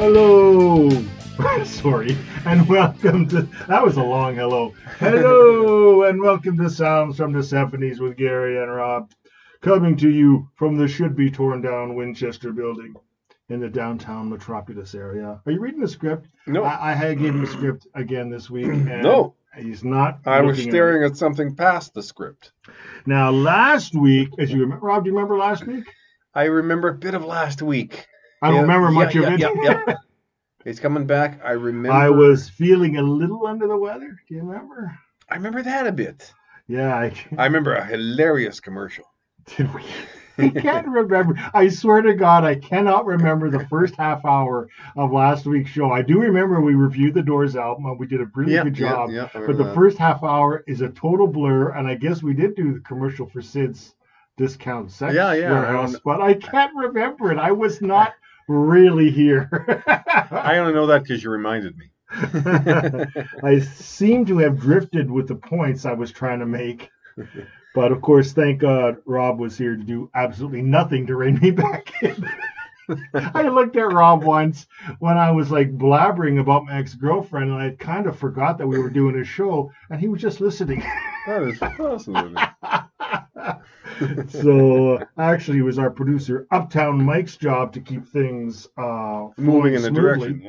Hello. Sorry. And welcome to... That was a long hello. Hello and welcome to Sounds from the Symphonies with Gary and Rob. Coming to you from the should-be-torn-down Winchester Building in the downtown Metropolis area. Are you reading the script? No. I gave him a script again this week. And no. He's not. I was staring at something past the script. Now, last week, as you remember, Rob, do you remember last week? I remember a bit of last week. I don't remember much of it. Yeah. It's coming back. I remember. I was feeling a little under the weather. Do you remember? I remember that a bit. Yeah. I remember a hilarious commercial. Did we? I can't remember. I swear to God, I cannot remember the first half hour of last week's show. I do remember we reviewed the Doors album and we did a really good job. Yep, but the first half hour is a total blur. And I guess we did do the commercial for Sid's Discount Sex Warehouse, but I can't remember it. I was not really here. I only know that because you reminded me. I seem to have drifted with the points I was trying to make. But, of course, thank God Rob was here to do absolutely nothing to rein me back in. I looked at Rob once when I was, like, blabbering about my ex-girlfriend, and I kind of forgot that we were doing a show, and he was just listening. That is fascinating. So, actually, it was our producer, Uptown Mike's job to keep things moving in the direction.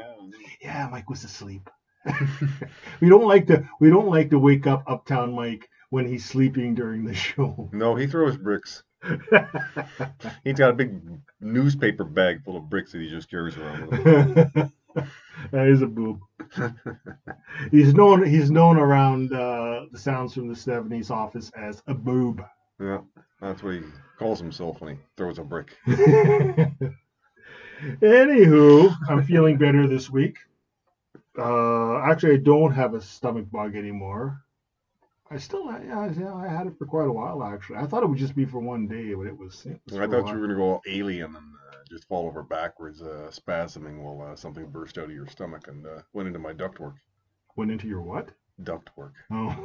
Yeah, Mike was asleep. We don't like to wake up Uptown Mike when he's sleeping during the show. No, he throws bricks. He's got a big newspaper bag full of bricks that he just carries around with him. That is a boob. He's known around the Sounds from the 70s office as a boob. Yeah, that's what he calls himself when he throws a brick. Anywho, I'm feeling better this week. Actually, I don't have a stomach bug anymore. I had it for quite a while, actually. I thought it would just be for one day, but it was I thought you were going to go alien and just fall over backwards, spasming while something burst out of your stomach and went into my ductwork. Went into your what? Ductwork. Oh.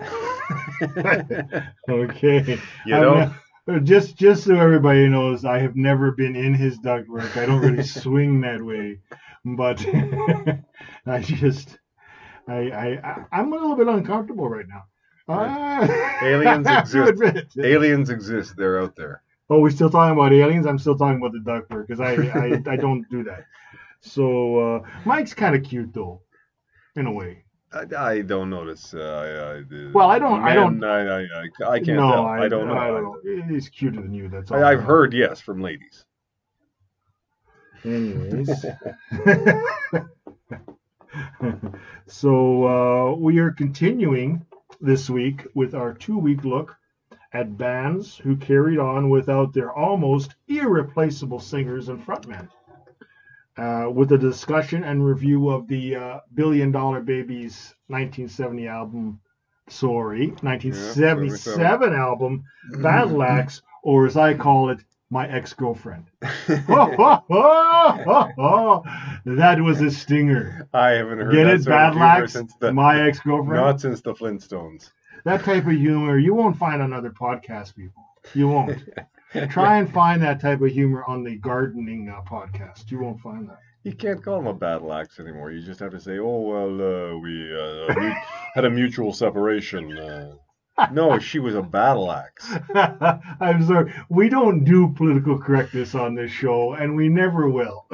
Okay. You know? Just so everybody knows, I have never been in his ductwork. I don't really swing that way. But I'm a little bit uncomfortable right now. Aliens exist. Aliens exist. They're out there. Oh, we're still talking about aliens? I'm still talking about the ductwork because I don't do that. So Mike's kind of cute though, in a way. I don't notice. Well, I don't. Man, I can't. No, tell. I don't know. I don't know. He's cuter than you. That's all. I've heard yes from ladies. Anyways. So we are continuing this week with our 2-week look at bands who carried on without their almost irreplaceable singers and frontmen, with a discussion and review of the Billion Dollar Babies 1977 album, Battle Axe, or as I call it, My Ex-Girlfriend. That was a stinger. I haven't heard that sort of humor since My Ex-Girlfriend? Not since the Flintstones. That type of humor, you won't find on other podcast people. You won't. Try and find that type of humor on the gardening podcast. You won't find that. You can't call him a battle axe anymore. You just have to say, oh, well, we had a mutual separation. No, she was a battle axe. I'm sorry. We don't do political correctness on this show, and we never will.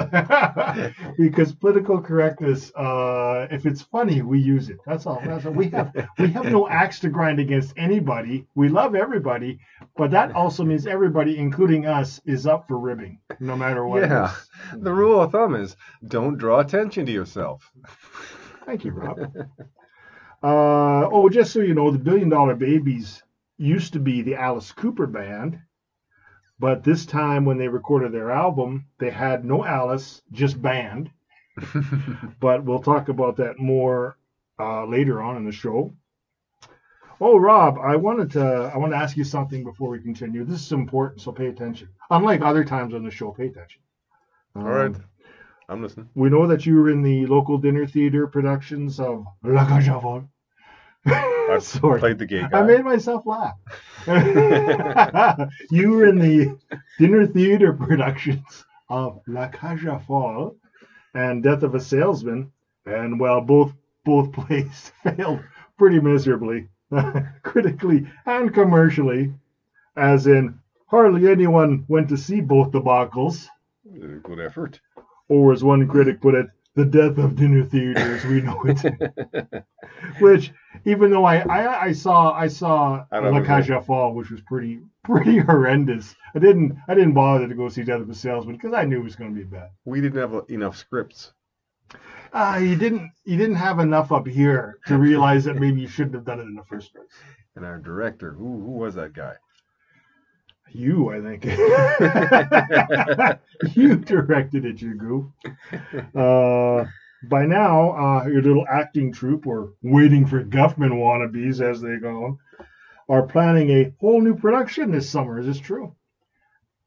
Because political correctness, if it's funny, we use it. That's all. We have no axe to grind against anybody. We love everybody, but that also means everybody, including us, is up for ribbing, no matter what. Yeah. The rule of thumb is don't draw attention to yourself. Thank you, Rob. Just so you know, the Billion Dollar Babies used to be the Alice Cooper band, but this time when they recorded their album, they had no Alice, just band. But we'll talk about that more later on in the show. Oh, Rob, I want to ask you something before we continue. This is important, so pay attention. Unlike other times on the show, pay attention. All right. I'm listening. We know that you were in the local dinner theater productions of La Cage aux Folles. I played the gay guy. I made myself laugh. You were in the dinner theater productions of La Cage aux Folles, and Death of a Salesman, and while both plays failed pretty miserably, critically and commercially, as in hardly anyone went to see both debacles. Good effort. Or as one critic put it, the death of dinner theater as we know it. Which, even though I saw La Cage aux Folles, which was pretty horrendous. I didn't bother to go see Death of a Salesman because I knew it was going to be bad. We didn't have enough scripts. You didn't have enough up here to realize that maybe you shouldn't have done it in the first place. And our director, who was that guy? You, I think. You directed it, you goof. By now, your little acting troupe, or waiting for Guffman wannabes, as they go, are planning a whole new production this summer. Is this true?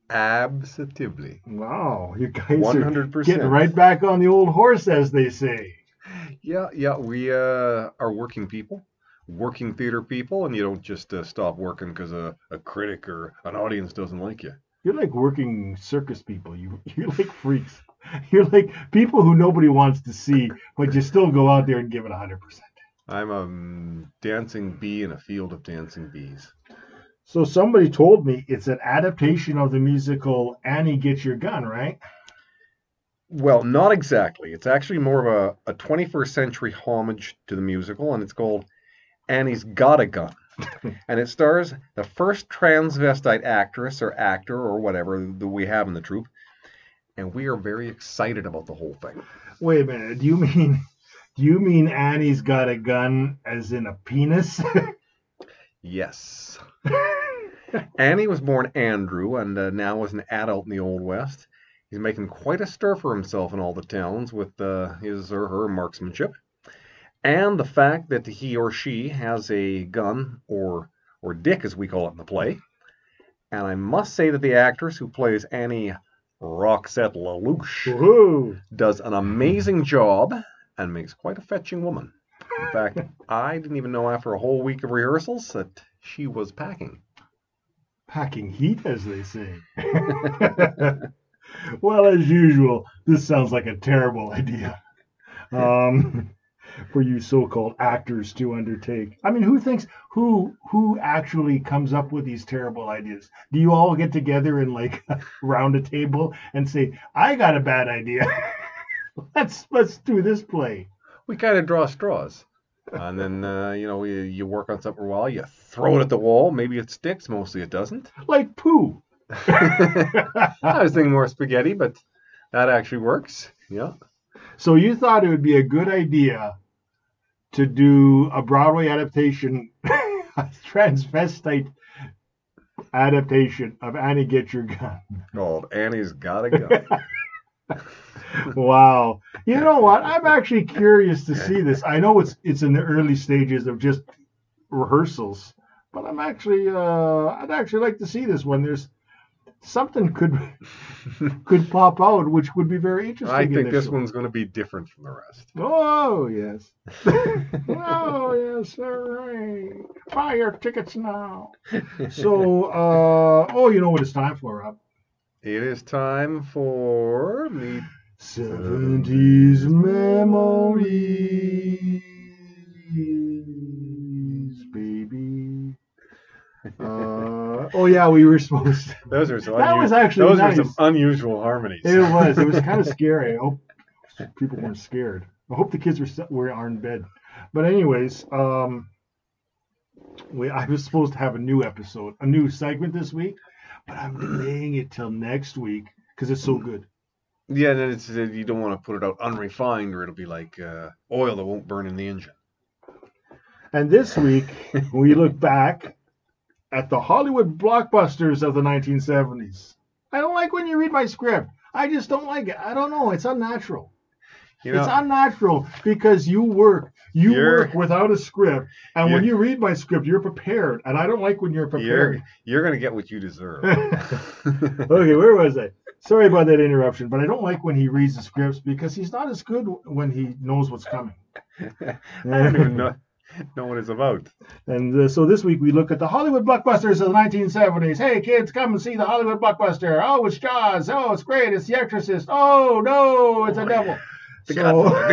Absolutely. Wow. You guys 100%. Are getting right back on the old horse, as they say. Yeah. We are working people. Working theater people, and you don't just stop working because a critic or an audience doesn't like you. You're like working circus people. You're like freaks. You're like people who nobody wants to see, but you still go out there and give it 100%. I'm a dancing bee in a field of dancing bees. So somebody told me it's an adaptation of the musical Annie Get Your Gun, right? Well, not exactly. It's actually more of a 21st century homage to the musical, and it's called Annie's Got a Gun, and it stars the first transvestite actress or actor or whatever that we have in the troupe, and we are very excited about the whole thing. Wait a minute, do you mean Annie's got a gun as in a penis? Yes. Annie was born Andrew and now is an adult in the Old West. He's making quite a stir for himself in all the towns with his or her marksmanship. And the fact that he or she has a gun, or dick as we call it in the play. And I must say that the actress who plays Annie, Roxette Lelouch, woo-hoo, does an amazing job and makes quite a fetching woman. In fact, I didn't even know after a whole week of rehearsals that she was packing. Packing heat, as they say. Well, as usual, this sounds like a terrible idea. For you so-called actors to undertake. I mean, who actually comes up with these terrible ideas? Do you all get together and like round a table and say, I got a bad idea. Let's do this play. We kind of draw straws. And then, you work on something for a while, you throw it at the wall. Maybe it sticks. Mostly it doesn't. Like poo. I was thinking more spaghetti, but that actually works. Yeah. So you thought it would be a good idea to do a Broadway adaptation, a transvestite adaptation of Annie Get Your Gun. Called Annie's Got a Gun. Wow. You know what? I'm actually curious to see this. I know it's in the early stages of just rehearsals, but I'm actually I'd like to see this one. There's something could pop out, which would be very interesting. I think this one's going to be different from the rest. Oh, yes. Oh, yes. All right. Buy your tickets now. So, you know what it's time for, Rob? It is time for the 70s Memories, baby. We were supposed to. Those were some unusual harmonies. It was kind of scary. I hope people weren't scared. I hope the kids were in bed. But anyways, I was supposed to have a new segment this week, but I'm delaying it till next week because it's so good. Yeah, and you don't want to put it out unrefined, or it'll be like oil that won't burn in the engine. And this week we look back at the Hollywood blockbusters of the 1970s. I don't like when you read my script. I just don't like it. I don't know. It's unnatural. It's unnatural because you work without a script, and when you read my script, you're prepared, and I don't like when you're prepared. You're going to get what you deserve. Okay, where was I? Sorry about that interruption, but I don't like when he reads the scripts because he's not as good when he knows what's coming. I don't even know what it's about. And so this week we look at the Hollywood blockbusters of the 1970s. Hey kids, come and see the Hollywood blockbuster. Oh, it's Jaws. Oh, it's great. It's The Exorcist. Oh no, it's a devil. The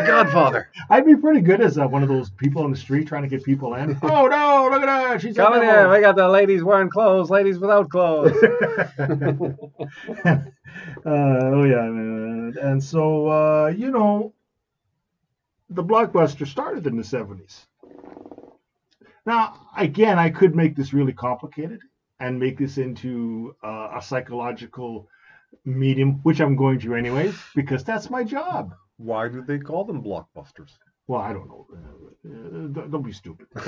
Godfather. I'd be pretty good as one of those people on the street trying to get people in. Oh, no, look at her. She's coming in. We got the ladies wearing clothes, ladies without clothes. Oh, yeah. Man. And so, you know, the blockbuster started in the 70s. Now, again, I could make this really complicated and make this into a psychological medium, which I'm going to anyways, because that's my job. Why do they call them blockbusters? Well, I don't know. Don't be stupid. But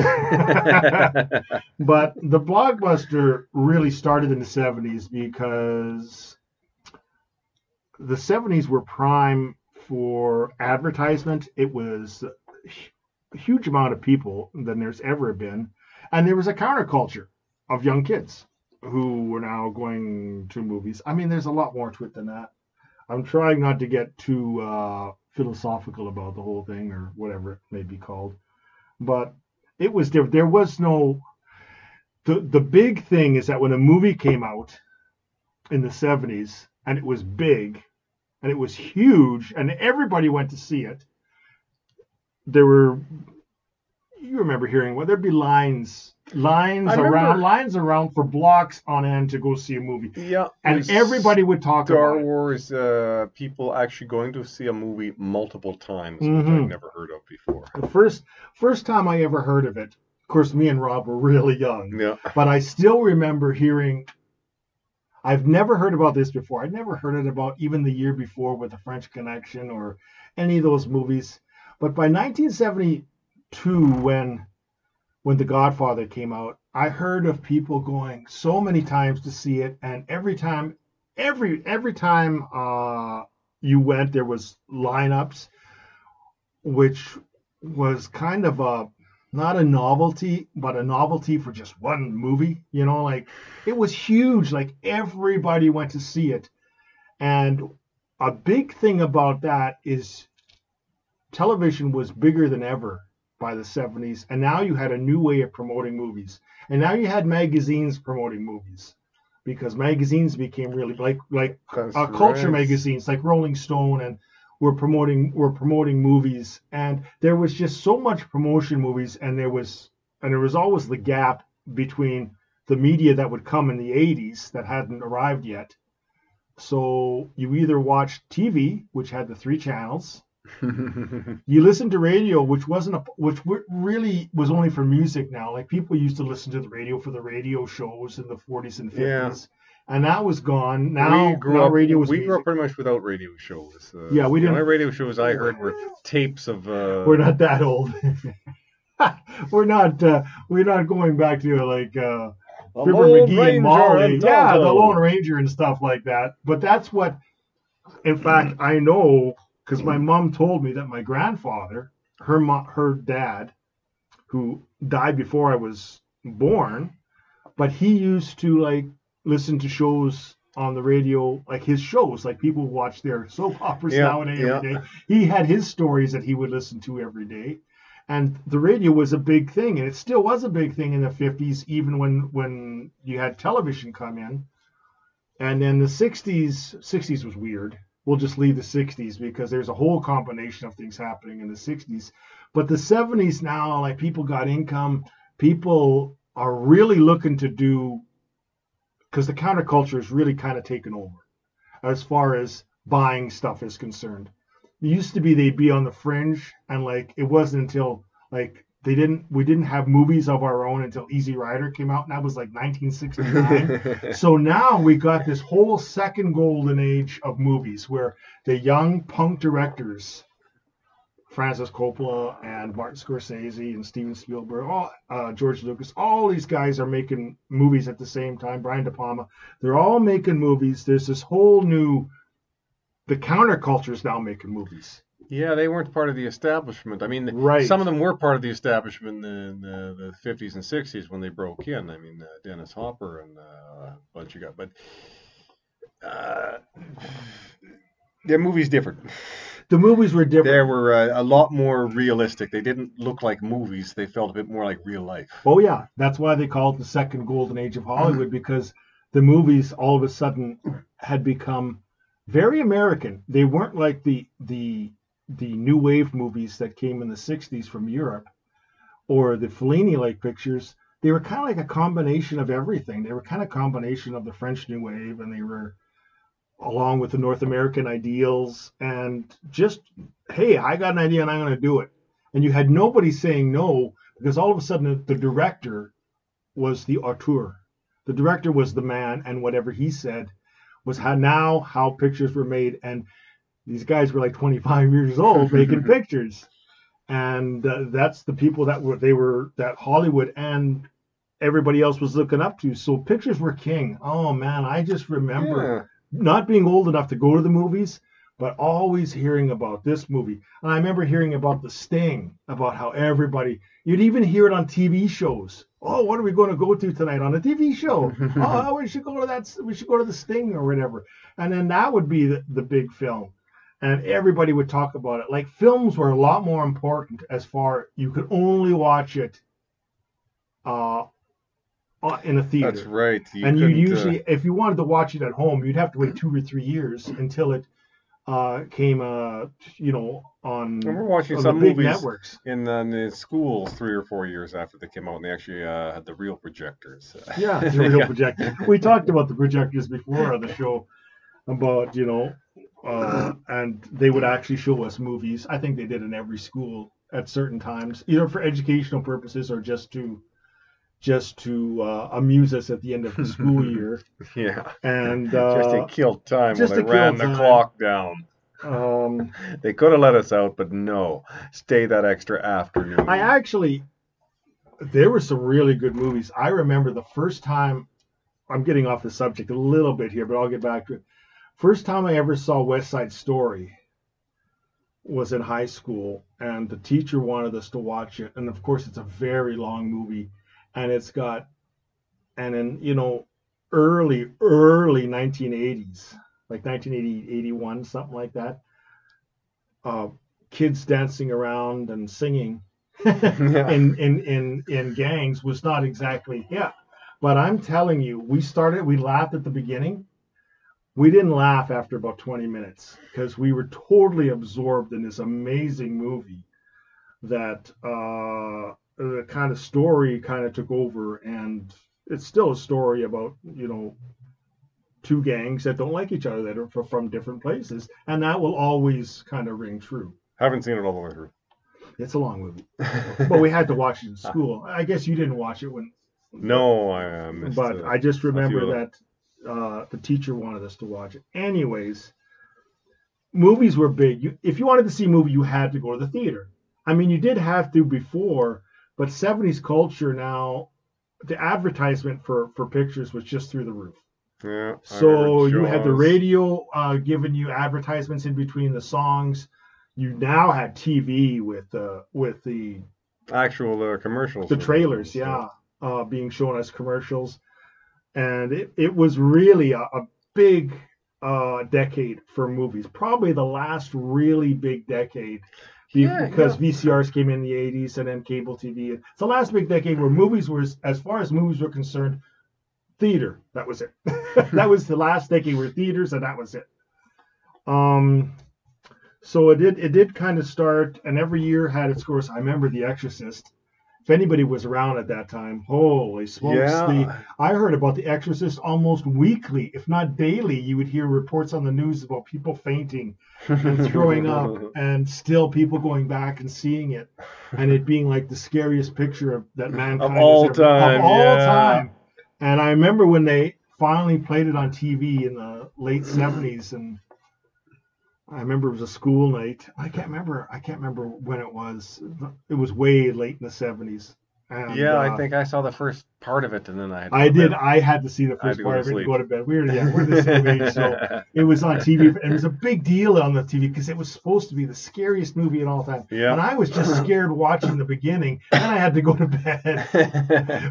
the blockbuster really started in the 70s because the 70s were prime for advertisement. It was a huge amount of people than there's ever been. And there was a counterculture of young kids who were now going to movies. I mean, there's a lot more to it than that. I'm trying not to get too philosophical about the whole thing or whatever it may be called. But it was different. There was no... The big thing is that when a movie came out in the 70s, and it was big, and it was huge, and everybody went to see it, there were... You remember hearing, well, there'd be lines around for blocks on end to go see a movie. Yeah, and everybody would talk about Star Wars. People actually going to see a movie multiple times, which I'd never heard of before. The first time I ever heard of it, of course, me and Rob were really young. Yeah, but I still remember hearing. I've never heard about this before. I'd never heard it about even the year before with The French Connection or any of those movies. But by 1970. When The Godfather came out, I heard of people going so many times to see it, and every time you went, there was lineups, which was kind of not a novelty, but a novelty for just one movie. You know, like it was huge. Like everybody went to see it, and a big thing about that is television was bigger than ever by the 70s, and now you had a new way of promoting movies, and now you had magazines promoting movies, because magazines became really like culture magazines like Rolling Stone, and were promoting movies, and there was just so much promotion movies, and there was always the gap between the media that would come in the 80s that hadn't arrived yet. So you either watched TV, which had the 3 channels. You listened to radio, which really was only for music now. Like people used to listen to the radio for the radio shows in the 40s and 50s, and that was gone. We grew up pretty much without radio shows. Yeah, we didn't. The only radio shows I heard were tapes of. We're not that old. We're not. We're not going back to like Fibber McGee and Molly. Yeah, the Lone Ranger and stuff like that. But that's what. In fact, I know. Because my mom told me that my grandfather, her dad, who died before I was born, but he used to like listen to shows on the radio, like his shows, like people watch their soap operas nowadays every day. He had his stories that he would listen to every day. And the radio was a big thing, and it still was a big thing in the 50s, even when you had television come in. And then the 60s was weird. We'll just leave the 60s because there's a whole combination of things happening in the 60s. But the 70s now, like people got income. People are really looking to do, because the counterculture is really kind of taken over as far as buying stuff is concerned. It used to be they'd be on the fringe, and like it wasn't until like we didn't have movies of our own until Easy Rider came out, and that was like 1969. So now we got this whole second golden age of movies where the young punk directors, Francis Coppola and Martin Scorsese and Steven Spielberg, George Lucas, all these guys are making movies at the same time, Brian De Palma, they're all making movies. There's this whole new, the counterculture is now making movies. Yeah, they weren't part of the establishment. I mean, right. Some of them were part of the establishment in the 50s and 60s when they broke in. I mean, Dennis Hopper and a bunch of guys. But their movies differed. The movies were different. They were a lot more realistic. They didn't look like movies. They felt a bit more like real life. Oh, yeah. That's why they call it the second golden age of Hollywood, because the movies all of a sudden had become very American. They weren't like the the new wave movies that came in the 60s from Europe, or the Fellini-like pictures, they were kind of like a combination of everything. They were kind of a combination of the French New Wave, and they were along with the North American ideals, and just, hey, I got an idea and I'm going to do it. And you had nobody saying no, because all of a sudden the director was the auteur. The director was the man, and whatever he said was how pictures were made. And these guys were like 25 years old making pictures. And that's the people that Hollywood and everybody else was looking up to. So pictures were king. Oh man, I just remember not being old enough to go to the movies, but always hearing about this movie. And I remember hearing about The Sting, about how everybody, you'd even hear it on TV shows. Oh, what are we going to go to tonight on a TV show? Oh, we should go to The Sting or whatever. And then that would be the big film. And everybody would talk about it. Like, films were a lot more important as far, you could only watch it in a theater. That's right. If you wanted to watch it at home, you'd have to wait 2 or 3 years until it came, on the big networks. We're watching some movies in the schools 3 or 4 years after they came out, and they actually had the real projectors. Yeah, the real projectors. We talked about the projectors before on the show about, and they would actually show us movies. I think they did in every school at certain times, either for educational purposes or just to amuse us at the end of the school year. Yeah. And just to kill time when they ran the clock down. They could have let us out, but no. Stay that extra afternoon. There were some really good movies. I remember the first time, I'm getting off the subject a little bit here, but I'll get back to it. First time I ever saw West Side Story was in high school, and the teacher wanted us to watch it. And of course, it's a very long movie, and it's got, and in early 1980s, like 1980, 81, something like that. Kids dancing around and singing in gangs was not exactly hip. But I'm telling you, we laughed at the beginning. We didn't laugh after about 20 minutes because we were totally absorbed in this amazing movie that the kind of story kind of took over. And it's still a story about, two gangs that don't like each other, that are from different places. And that will always kind of ring true. Haven't seen it all the way through. It's a long movie. But we had to watch it in school. I guess you didn't watch it when... No, I missed it. But I just remember that... the teacher wanted us to watch it. Anyways, movies were big. If you wanted to see a movie, you had to go to the theater. I mean, you did have to before, but 70s culture now, the advertisement for pictures was just through the roof. Yeah. So you had the radio giving you advertisements in between the songs. You now had TV with the actual commercials, the trailers, being shown as commercials. And it was really a big decade for movies. Probably the last really big decade because VCRs came in the 80s and then cable TV. It's the last big decade where movies were, as far as movies were concerned, theater. That was it. That was the last decade where theaters, and that was it. So it did kind of start, and every year had its course. I remember The Exorcist. If anybody was around at that time, holy smokes. Yeah. I heard about The Exorcist almost weekly, if not daily. You would hear reports on the news about people fainting and throwing up, and still people going back and seeing it, and it being like the scariest picture that mankind has ever, of all time. And I remember when they finally played it on TV in the late 70s, and I remember it was a school night. I can't remember when it was. It was way late in the 70s. And, I think I saw the first part of it, and then I had to see the first part of it and go to bed. We're the same age, so it was on TV. It was a big deal on the TV because it was supposed to be the scariest movie in all time. Yeah. And I was just scared watching the beginning, and I had to go to bed.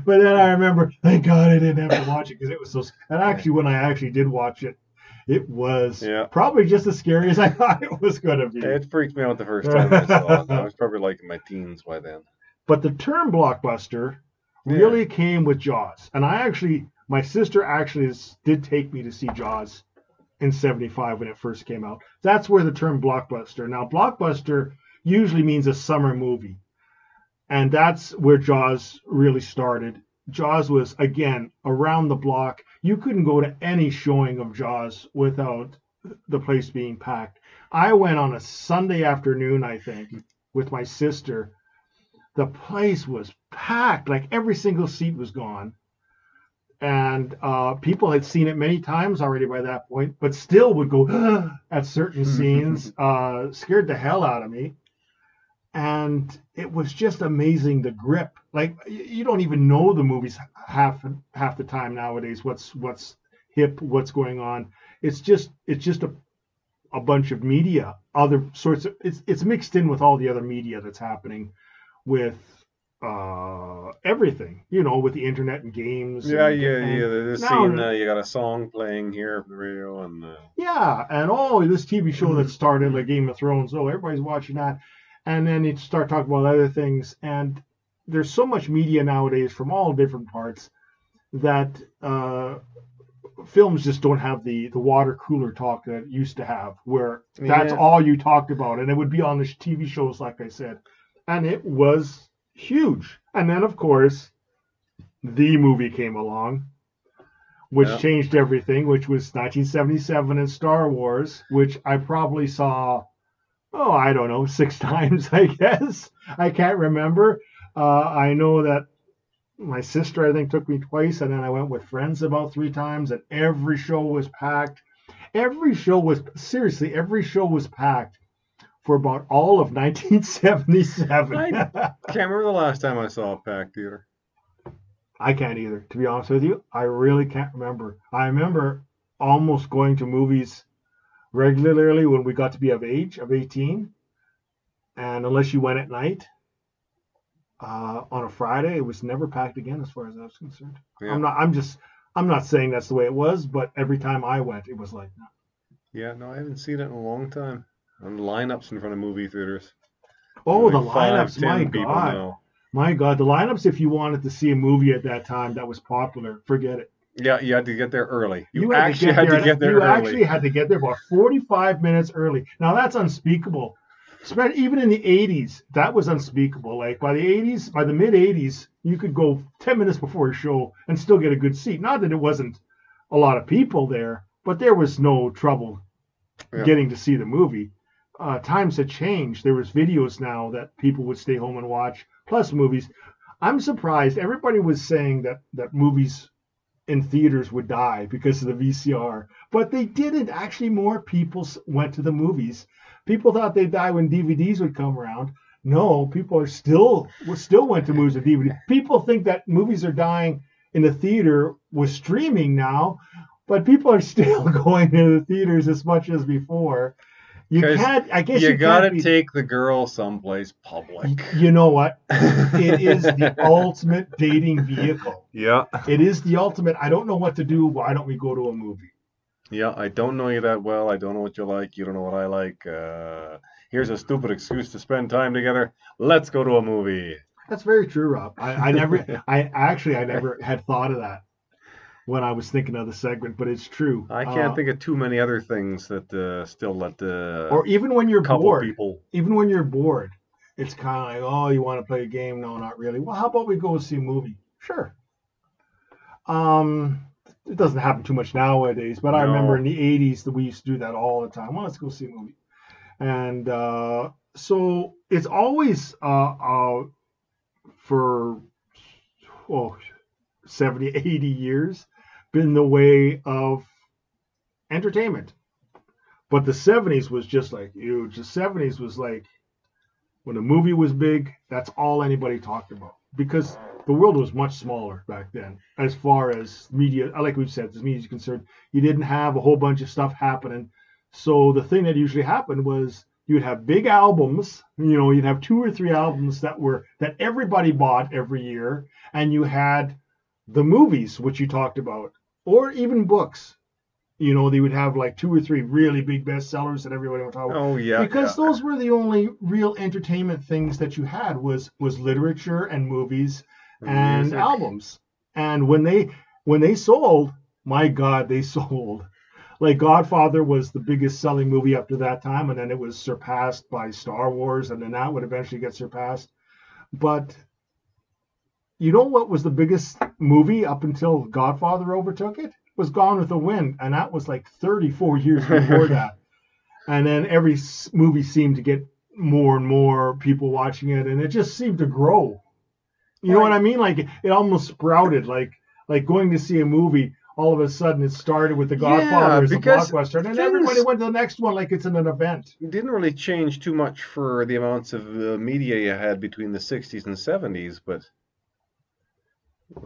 But then I remember, thank God I didn't have to watch it because it was so scary. And actually, when I actually did watch it, it was probably just as scary as I thought it was going to be. It freaked me out the first time I saw it. I was probably like in my teens by then. But the term blockbuster really came with Jaws. And my sister actually did take me to see Jaws in 75 when it first came out. That's where the term blockbuster. Now, blockbuster usually means a summer movie. And that's where Jaws really started. Jaws was, again, around the block. You couldn't go to any showing of Jaws without the place being packed. I went on a Sunday afternoon, I think, with my sister. The place was packed. Like, every single seat was gone. And people had seen it many times already by that point, but still would go at certain scenes. Scared the hell out of me. And it was just amazing, the grip. Like, you don't even know the movies half the time nowadays, what's hip, what's going on. It's just a bunch of media, other sorts of, it's mixed in with all the other media that's happening with everything, you know, with the internet and games. This scene, you got a song playing here, the radio, and this TV show that started, like Game of Thrones. Oh, everybody's watching that, and then you start talking about other things. And there's so much media nowadays from all different parts that films just don't have the water cooler talk that it used to have, where that's all you talked about, and it would be on the TV shows, like I said, and it was huge. And then, of course, the movie came along, which changed everything, which was 1977 and Star Wars, which I probably saw, 6 times, I guess. I can't remember. I know that my sister, I think, took me twice, and then I went with friends about 3 times, and every show was packed. Every show was packed for about all of 1977. I can't remember the last time I saw a packed theater. I can't either, to be honest with you. I really can't remember. I remember almost going to movies regularly when we got to be of age, of 18. And unless you went at night on a Friday, it was never packed again as far as I was concerned. Yeah. I'm not saying that's the way it was, but every time I went, it was like that. Yeah, no, I haven't seen it in a long time. And lineups in front of movie theaters. Oh, like the lineups! 5, 10 people now. My God, the lineups! If you wanted to see a movie at that time that was popular, forget it. Yeah, you had to get there early. You actually had to get there early. You actually had to get there about 45 minutes early. Now that's unspeakable. Even in the 80s, that was unspeakable. Like by the mid 80s, you could go 10 minutes before a show and still get a good seat. Not that it wasn't a lot of people there, but there was no trouble getting to see the movie. Times had changed. There was videos now that people would stay home and watch, plus movies. I'm surprised. Everybody was saying that movies in theaters would die because of the VCR, but they didn't. Actually, more people went to the movies. People thought they'd die when DVDs would come around. No, people are still went to movies with DVD. People think that movies are dying in the theater with streaming now, but people are still going to the theaters as much as before. You gotta take the girl someplace public. You know what? It is the ultimate dating vehicle. Yeah. It is the ultimate. I don't know what to do. Why don't we go to a movie? Yeah, I don't know you that well. I don't know what you like. You don't know what I like. Here's a stupid excuse to spend time together. Let's go to a movie. That's very true, Rob. I never had thought of that when I was thinking of the segment, but it's true. I can't think of too many other things that still let the or even when you're bored, people... even when you're bored, it's kind of like, oh, you want to play a game? No, not really. Well, how about we go and see a movie? Sure. It doesn't happen too much nowadays, but I remember in the 80s that we used to do that all the time. Well, let's go see a movie. And so it's always for 70, 80 years been the way of entertainment. But the 70s was just like huge. The 70s was like when a movie was big, that's all anybody talked about, because the world was much smaller back then as far as media, like we've said, as media is concerned. You didn't have a whole bunch of stuff happening. So the thing that usually happened was you'd have big albums, you know, you'd have 2 or 3 albums that everybody bought every year, and you had the movies, which you talked about, or even books. You know, they would have like 2 or 3 really big bestsellers that everybody would talk about. Oh, yeah. Because those were the only real entertainment things that you had was literature and movies and music. Albums. And when they sold, my God, they sold. like Godfather was the biggest selling movie up to that time, and then it was surpassed by Star Wars, and then that would eventually get surpassed. But you know what was the biggest movie up until Godfather overtook it? Was Gone with the Wind, and that was like 34 years before that. And then every movie seemed to get more and more people watching it, and it just seemed to grow. You know what I mean? Like, it almost sprouted, like going to see a movie, all of a sudden it started with The Godfather as a blockbuster, and then everybody went to the next one like it's an event. It didn't really change too much for the amounts of media you had between the 60s and 70s, but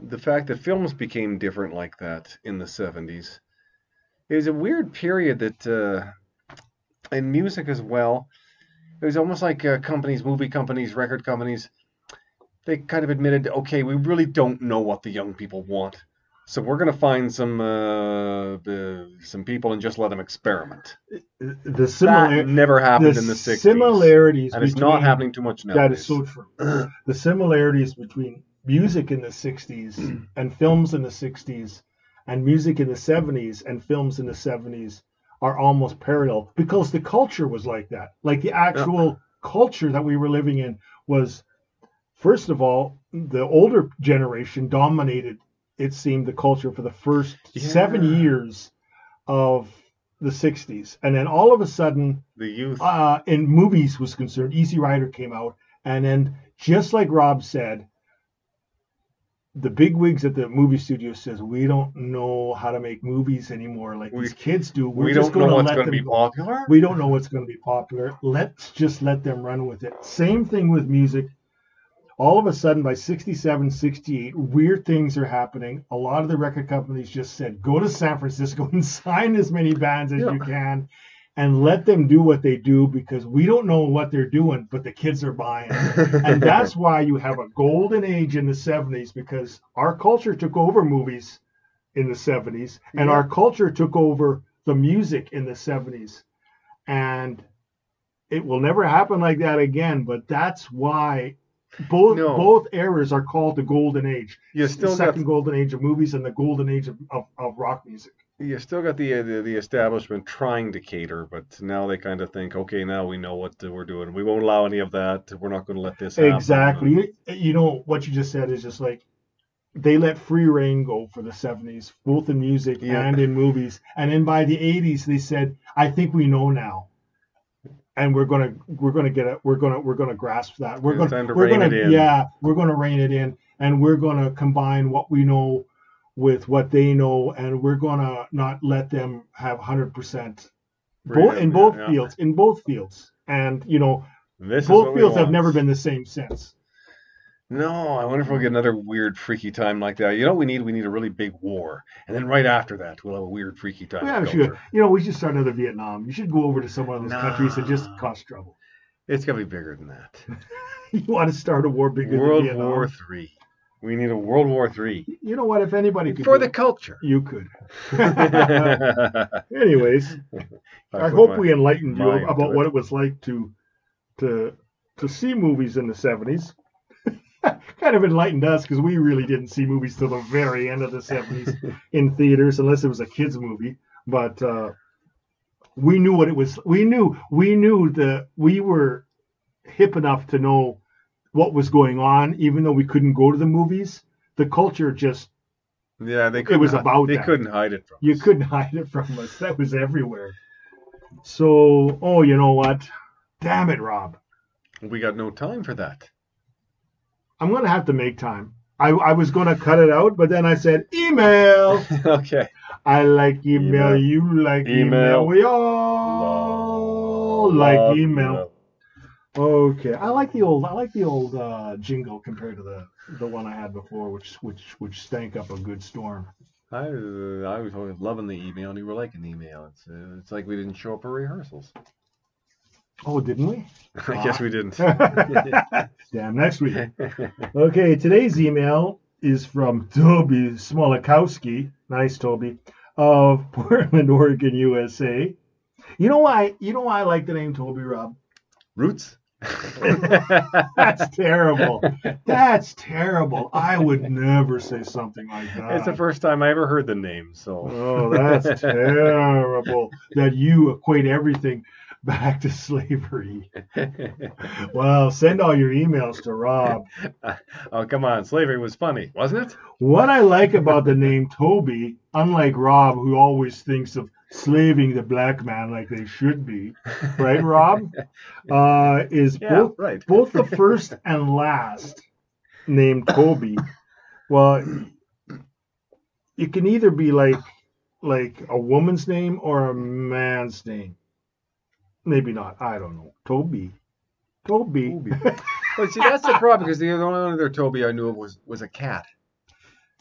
the fact that films became different like that in the 70s. It was a weird period that, in music as well, it was almost like companies, movie companies, record companies, they kind of admitted, okay, we really don't know what the young people want, so we're going to find some people and just let them experiment. That never happened in the 60s. Similarities and it's not happening too much now. That is so true. The similarities between music in the 60s and films in the 60s and music in the 70s and films in the 70s are almost parallel, because the culture was like that. Like, the actual culture that we were living in was, first of all, the older generation dominated, it seemed, the culture for the first 7 years of the 60s. And then all of a sudden, the youth in movies was concerned. Easy Rider came out. And then, just like Rob said, the bigwigs at the movie studio says, we don't know how to make movies anymore like these kids do. We don't know what's going to be popular. We don't know what's going to be popular. Let's just let them run with it. Same thing with music. All of a sudden, by 67, 68, weird things are happening. A lot of the record companies just said, go to San Francisco and sign as many bands as you can and let them do what they do, because we don't know what they're doing, but the kids are buying it. And that's why you have a golden age in the 70s, because our culture took over movies in the 70s, and our culture took over the music in the 70s. And it will never happen like that again, but that's why both eras are called the golden age. You still the second golden age of movies and the golden age of rock music. You still got the establishment trying to cater, but now they kind of think, okay, now we know what we're doing. We won't allow any of that. We're not going to let this happen. Exactly. You know, what you just said is just like, they let free rein go for the 70s, both in music and in movies. And then by the 80s, they said, I think we know now. And we're gonna grasp that. It's time to rein it in. Yeah, we're gonna rein it in, and we're gonna combine what we know with what they know, and we're gonna not let them have 100% fields. In both fields, and you know, both fields have never been the same since. No, I wonder if we'll get another weird, freaky time like that. You know, we need a really big war, and then right after that, we'll have a weird, freaky time. Yeah, sure. You know, we should start another Vietnam. You should go over to some of those countries that just cause trouble. It's gotta be bigger than that. You want to start a war bigger than Vietnam? World War III. We need a World War III. You know what? If anybody could for the culture, you could. Anyways, I hope we enlightened you about what it was like to see movies in the 70s. Kind of enlightened us, because we really didn't see movies till the very end of the 70s in theaters, unless it was a kids movie. But we knew what it was. We knew that we were hip enough to know what was going on, even though we couldn't go to the movies. The culture just couldn't hide it from us. You couldn't hide it from us. That was everywhere. So, you know what? Damn it, Rob. We got no time for that. I'm going to have to make time. I was going to cut it out, but then I said, email. Okay. I like email. You like email. We all like email. Okay, I like the old jingle compared to the one I had before, which stank up a good storm. I was always loving the email, and you were liking the email. It's like we didn't show up for rehearsals. Oh, didn't we? I guess we didn't. Damn, next week. Okay, today's email is from Toby Smolikowski. Nice, Toby, of Portland, Oregon, USA. You know why I like the name Toby, Rob? Roots. That's terrible. That's terrible. I would never say something like that. It's the first time I ever heard the name. So, oh, that's terrible that you equate everything back to slavery. Well, send all your emails to Rob. Oh, come on. Slavery was funny, wasn't it? What I like about the name Toby, unlike Rob, who always thinks of slaving the black man like they should be, right, Rob? Both the first and last name Toby. Well, it can either be like a woman's name or a man's name. Maybe not. I don't know. Toby. But see, that's the problem, because the only other Toby I knew of was a cat.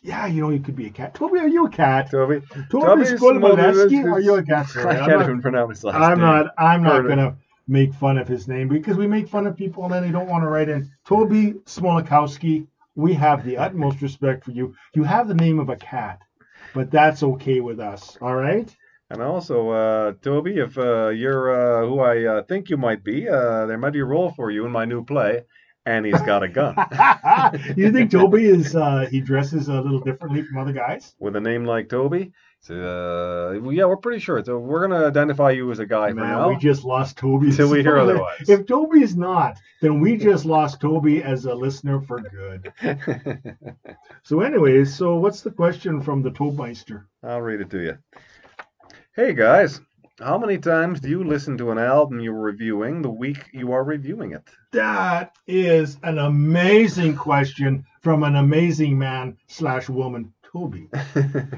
Yeah, you know, you could be a cat. Toby, are you a cat? Toby Smolikowski, are you a cat? I can't even pronounce his last name. I'm not going to make fun of his name, because we make fun of people and then they don't want to write in. Toby Smolikowski, we have the utmost respect for you. You have the name of a cat, but that's okay with us. All right? And also, Toby, if you're who I think you might be, there might be a role for you in my new play, Annie's Got a Gun. You think Toby he dresses a little differently from other guys? With a name like Toby? Yeah, we're pretty sure. So we're going to identify you as a guy for now. We just lost Toby. Until we hear otherwise. If Toby's not, then we just lost Toby as a listener for good. So anyways, what's the question from the Tobemeister? I'll read it to you. Hey guys, how many times do you listen to an album you're reviewing the week you are reviewing it? That is an amazing question from an amazing man/woman, Toby. A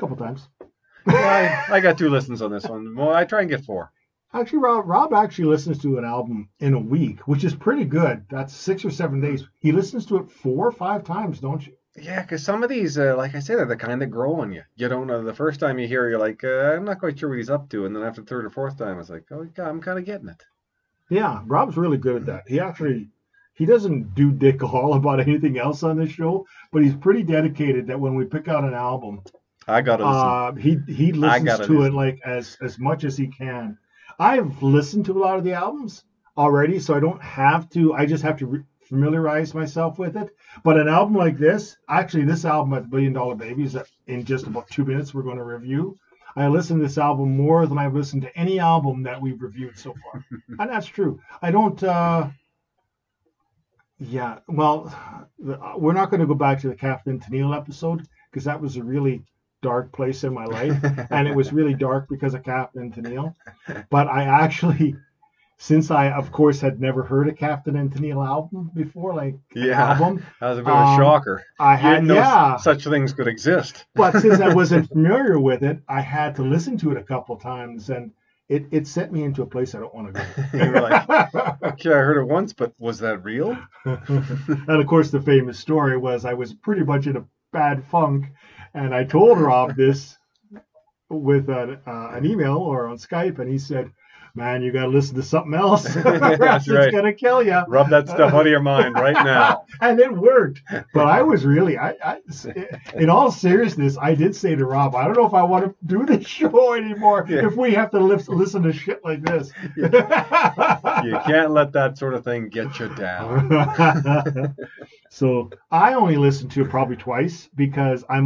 couple times. Well, I got two listens on this one. Well, I try and get four. Actually, Rob actually listens to an album in a week, which is pretty good. That's 6 or 7 days. He listens to it 4 or 5 times, don't you? Yeah, because some of these, like I said, are the kind that grow on you. You don't know. The first time you hear, you're like, I'm not quite sure what he's up to. And then after the third or fourth time, it's like, oh, God, I'm kind of getting it. Yeah, Rob's really good at that. He doesn't do dick all about anything else on this show, but he's pretty dedicated that when we pick out an album, I gotta listen. He listens to it like as much as he can. I've listened to a lot of the albums already, so I don't have to. I just have to familiarize myself with it. But an album like this, actually this album at Billion Dollar Babies, that in just about 2 minutes we're going to review, I listened to this album more than I've listened to any album that we've reviewed so far. And that's true. I don't, we're not going to go back to the Kathleen Tennille episode, because that was a really dark place in my life. And it was really dark because of Kathleen Tennille. But I actually... Since I, of course, had never heard a Captain and Tennille album before, that was a bit of a shocker. I didn't know such things could exist. But since I wasn't familiar with it, I had to listen to it a couple times, and it sent me into a place I don't want to go. You were like, okay, I heard it once, but was that real? And, of course, the famous story was I was pretty much in a bad funk, and I told Rob this with an email or on Skype, and he said, man, you got to listen to something else. That's right. It's going to kill you. Rub that stuff out of your mind right now. And it worked. But I was really, in all seriousness, I did say to Rob, I don't know if I want to do this show anymore if we have to listen to shit like this. You can't let that sort of thing get you down. So I only listen to it probably twice because You've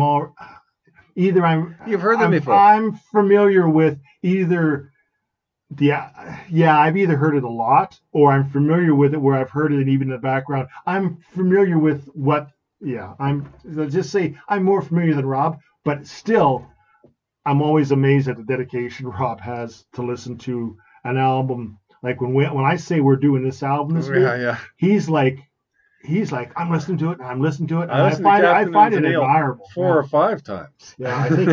heard them before. I'm familiar with either... I've either heard it a lot or I'm familiar with it where I've heard it even in the background. I'm familiar with I'm more familiar than Rob, but still, I'm always amazed at the dedication Rob has to listen to an album. Like when I say we're doing this album this week, he's like, I'm listening to it. I find it admirable. 4 or 5 times. Yeah, I think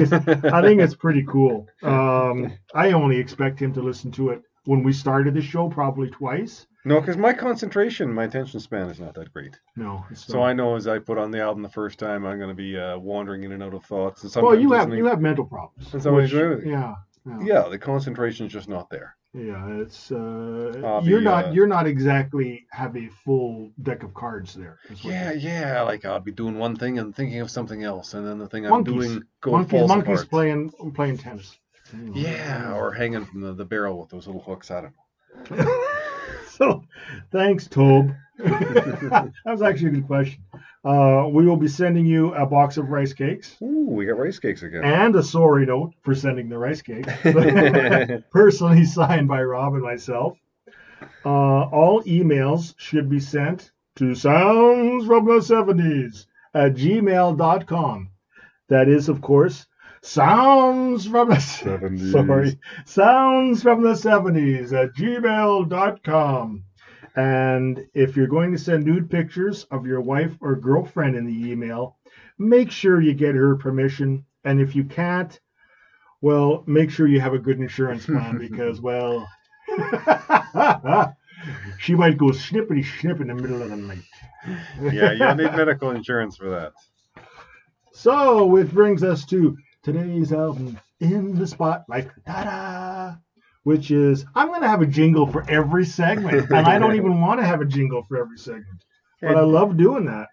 it's pretty cool. I only expect him to listen to it when we started the show, probably twice. No, because my attention span is not that great. No. So I know as I put on the album the first time, I'm going to be wandering in and out of thoughts. And sometimes you have mental problems. That's always true. Yeah, the concentration's just not there. Yeah, it's you're not exactly have a full deck of cards there. I'll be doing one thing and thinking of something else, and then the thing I'm doing falls apart. Monkeys playing tennis. Yeah, or hanging from the barrel with those little hooks. I don't know. So, thanks, Tobe. That was actually a good question. We will be sending you a box of rice cakes. Ooh, we got rice cakes again. And a sorry note for sending the rice cakes. Personally signed by Rob and myself. All emails should be sent to soundsfromthe70s@gmail.com. That is, of course, soundsfromthe70s@gmail.com. And if you're going to send nude pictures of your wife or girlfriend in the email, make sure you get her permission. And if you can't, well, make sure you have a good insurance plan because, well, she might go snippity snip in the middle of the night. Yeah, you'll need medical insurance for that. So, which brings us to today's album, In the Spotlight. Ta-da! Which is, I'm going to have a jingle for every segment. And I don't even want to have a jingle for every segment. But I love doing that.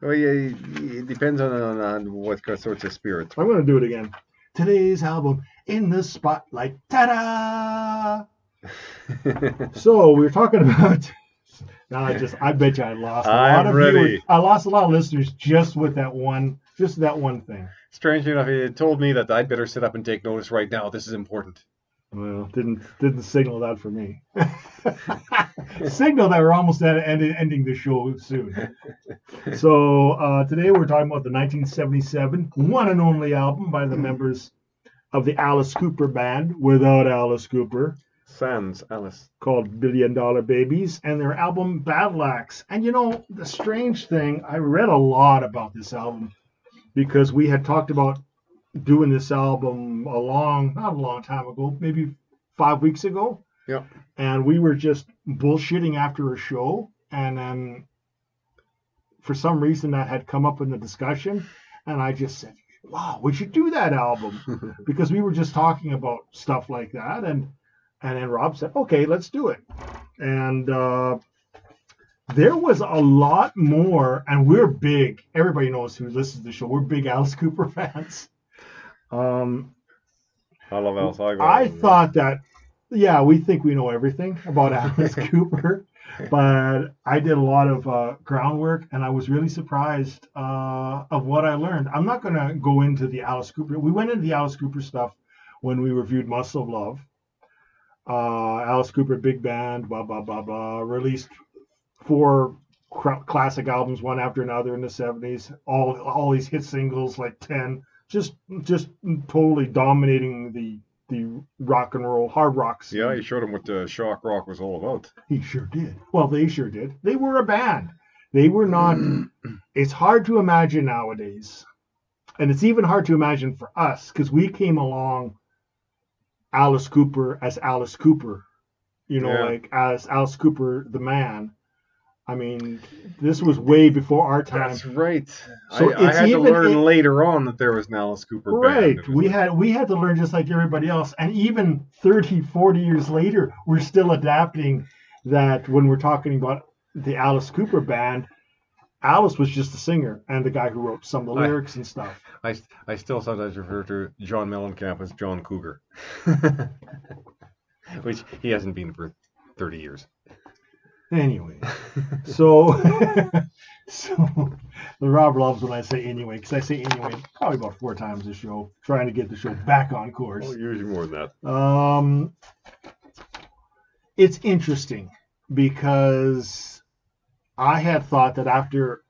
Oh, well, yeah, it depends on what sorts of spirits. I'm going to do it again. Today's album, In the Spotlight. Ta-da! So, we were talking about... Now I bet you I lost a lot of viewers. I lost a lot of listeners just with that one thing. Strangely enough, it told me that I'd better sit up and take notice right now. This is important. Well, didn't signal that for me. Signal that we're almost ending the show soon. So today we're talking about the 1977 one and only album by the members of the Alice Cooper band, without Alice Cooper. Sans Alice. Called Billion Dollar Babies, and their album Battle Axe. And you know, the strange thing, I read a lot about this album because we had talked about doing this album not a long time ago, maybe 5 weeks ago. Yeah. And we were just bullshitting after a show. And then for some reason that had come up in the discussion. And I just said, wow, we should do that album. Because we were just talking about stuff like that. And then Rob said, okay, let's do it. And there was a lot more, and we're big. Everybody knows who listens to the show. We're big Alice Cooper fans. I love Alice. We think we know everything about Alice Cooper. But I did a lot of groundwork, and I was really surprised of what I learned. I'm not going to go into the Alice Cooper. We went into the Alice Cooper stuff when we reviewed Muscle Love. Alice Cooper big band, blah blah blah blah, released 4 classic albums one after another in the 70s, all these hit singles, like 10, just totally dominating the rock and roll, hard rock scene. Yeah, he showed them what the shock rock was all about. He sure did. Well, they sure did. They were a band. They were not it's hard to imagine nowadays, and it's even hard to imagine for us, because we came along Alice Cooper as Alice Cooper, like as Alice Cooper the man. I mean, this was way before our time. That's right. So I had to learn later on that there was an Alice Cooper band. Right. We had to learn just like everybody else. And even 30, 40 years later, we're still adapting that when we're talking about the Alice Cooper band. Alice was just the singer and the guy who wrote some of the lyrics and stuff. I still sometimes refer to John Mellencamp as John Cougar, which he hasn't been for 30 years. Anyway, so Rob loves when I say anyway, because I say anyway probably about 4 times this show, trying to get the show back on course. Well, usually more than that. It's interesting because... I had thought that after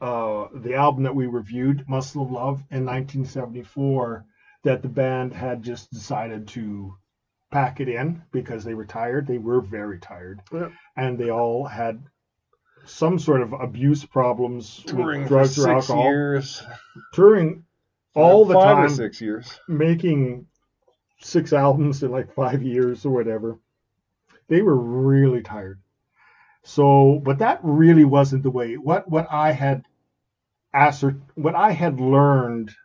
the album that we reviewed, Muscle of Love, in 1974, that the band had just decided to pack it in because they were tired. They were very tired. Yep. And they all had some sort of abuse problems. Touring with drugs for 6 or alcohol. Years. Touring all the time. 5 or 6 years. Making 6 albums in like 5 years or whatever. They were really tired. So, but that really wasn't the way. What I had learned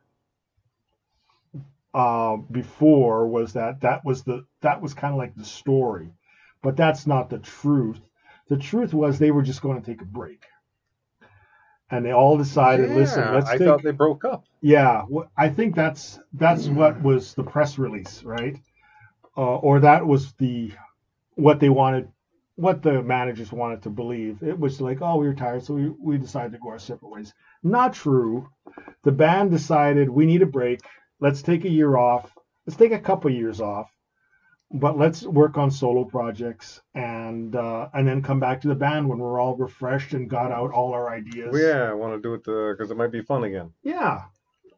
before was that was kind of like the story, but that's not the truth. The truth was they were just going to take a break, and they all decided, "Listen, let's." I thought they broke up. Yeah, I think that's what was the press release, right? Or that was the what they wanted, what the managers wanted to believe. It was like, oh, we were tired, so we decided to go our separate ways. Not true. The band decided we need a break. Let's take a year off. Let's take a couple years off, but let's work on solo projects and then come back to the band when we're all refreshed and got out all our ideas. Well, yeah, I want to do it because it might be fun again. Yeah,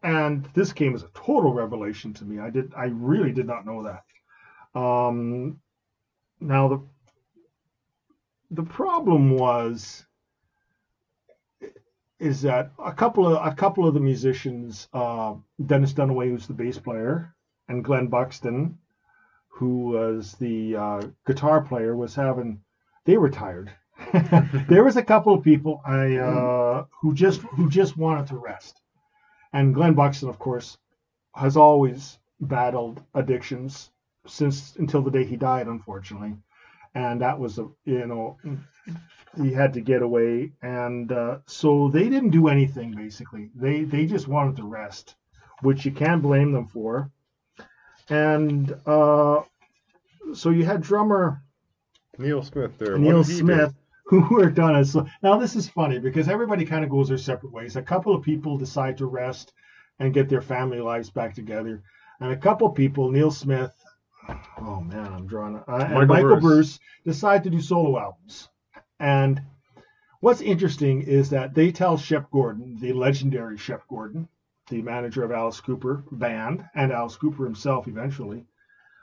and this came as a total revelation to me. I really did not know that. Now the problem was is that a couple of the musicians, Dennis Dunaway, who's the bass player, and Glenn Buxton, who was the guitar player, they were tired. There was a couple of people who just wanted to rest. And Glenn Buxton, of course, has always battled addictions until the day he died, unfortunately. And that was, he had to get away. And so they didn't do anything, basically. They just wanted to rest, which you can't blame them for. And so you had drummer Neil Smith, who worked on it. So now this is funny because everybody kind of goes their separate ways. A couple of people decide to rest and get their family lives back together, and a couple of people, Neil Smith, Michael Bruce decide to do solo albums. And what's interesting is that they tell Shep Gordon, the legendary Shep Gordon, the manager of Alice Cooper band and Alice Cooper himself eventually,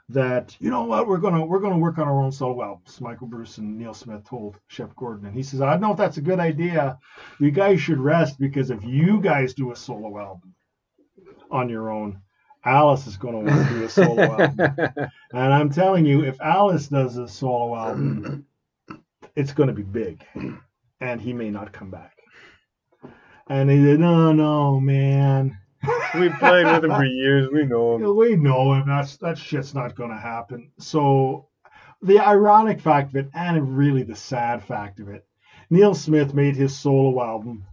that, you know what, we're gonna work on our own solo albums. Michael Bruce and Neil Smith told Shep Gordon, and he says, I don't know if that's a good idea. You guys should rest, because if you guys do a solo album on your own, Alice is gonna want to do a solo album. And I'm telling you, if Alice does a solo album, it's gonna be big, and he may not come back. And he said, no, man. We played with him for years. We know him. We know him. That shit's not going to happen. So the ironic fact of it, and really the sad fact of it, Neil Smith made his solo album,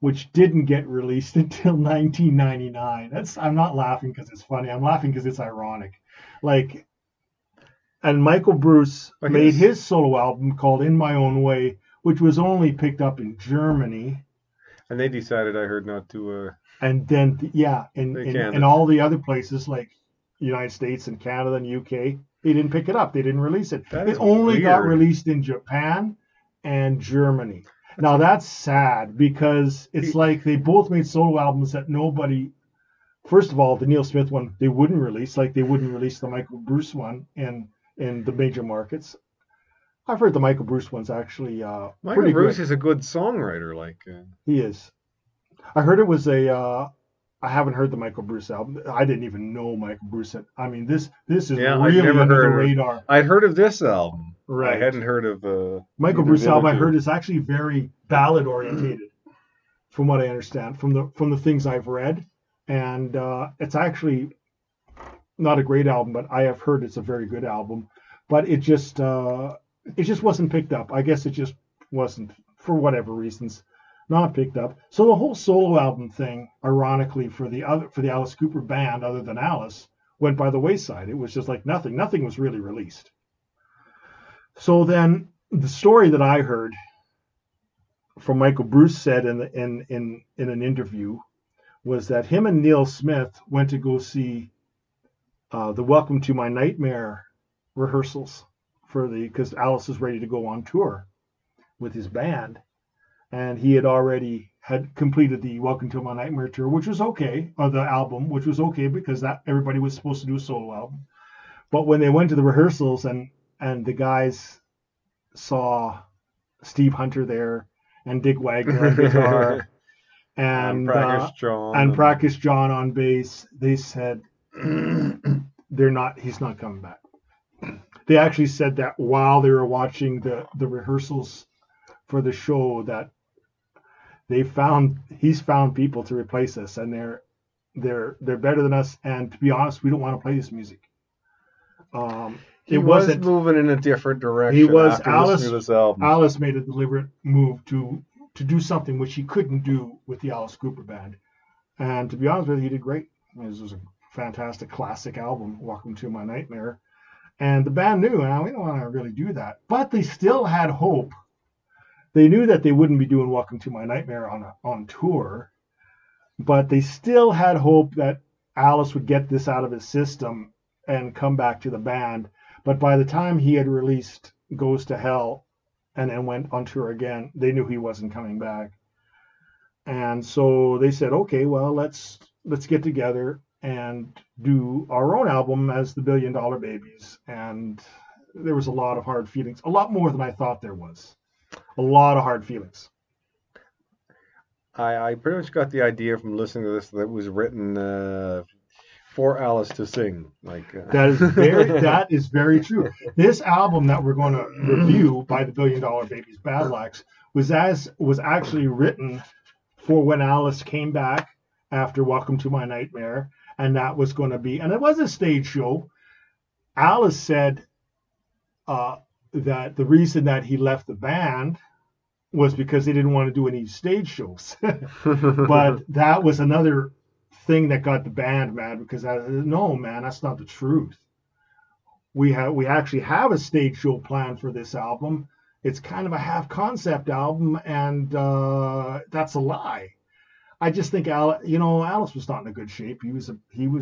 which didn't get released until 1999. I'm not laughing because it's funny. I'm laughing because it's ironic. And Michael Bruce made his solo album called In My Own Way, which was only picked up in Germany. And they decided, I heard, not to... And then, yeah, in all the other places, like United States and Canada and UK, they didn't pick it up. They didn't release it. It only got released in Japan and Germany. Now, that's sad, because it's like they both made solo albums that nobody... First of all, the Neil Smith one, they wouldn't release. Like, they wouldn't release the Michael Bruce one in the major markets. I've heard the Michael Bruce one's actually pretty good. Michael Bruce is a good songwriter, he is. I heard it was I haven't heard the Michael Bruce album. I didn't even know Michael Bruce had, this is really under the radar. I'd heard of this album. Right. I hadn't heard of Michael Bruce album. I heard is actually very ballad orientated, from what I understand, from the things I've read, and it's actually not a great album, but I have heard it's a very good album, but it just. It just wasn't picked up. I guess it just wasn't, for whatever reasons, not picked up. So the whole solo album thing, ironically, for the Alice Cooper band, other than Alice, went by the wayside. It was just like nothing. Nothing was really released. So then the story that I heard from Michael Bruce said in an interview was that him and Neil Smith went to go see the Welcome to My Nightmare rehearsals. Because Alice is ready to go on tour with his band, and he had already completed the Welcome to My Nightmare tour, which was okay, or the album, which was okay, because that everybody was supposed to do a solo album. But when they went to the rehearsals and the guys saw Steve Hunter there and Dick Wagner on guitar and Practice John on bass, they said he's not coming back. They actually said that while they were watching the rehearsals for the show, that he's found people to replace us, and they're better than us. And to be honest, we don't want to play this music. He wasn't moving in a different direction. Alice made a deliberate move to do something which he couldn't do with the Alice Cooper band. And to be honest with you, he did great. This was a fantastic classic album, Welcome to My Nightmare. And the band knew, and we don't want to really do that. But they still had hope. They knew that they wouldn't be doing Welcome to My Nightmare on tour, but they still had hope that Alice would get this out of his system and come back to the band. But by the time he had released Goes to Hell and then went on tour again, they knew he wasn't coming back. And so they said, okay, well, let's get together and do our own album as the Billion Dollar Babies. And there was a lot of hard feelings, a lot more than I thought there was. A lot of hard feelings. I pretty much got the idea from listening to this that it was written for Alice to sing. That is very true. This album that we're going to review by the Billion Dollar Babies, Battle Axe, was actually written for when Alice came back after Welcome to My Nightmare, and that was going to be, and it was a stage show. Alice said that the reason that he left the band was because they didn't want to do any stage shows. But that was another thing that got the band mad, because that's not the truth. We actually have a stage show planned for this album. It's kind of a half concept album, and that's a lie. I just think Alice was not in a good shape. He was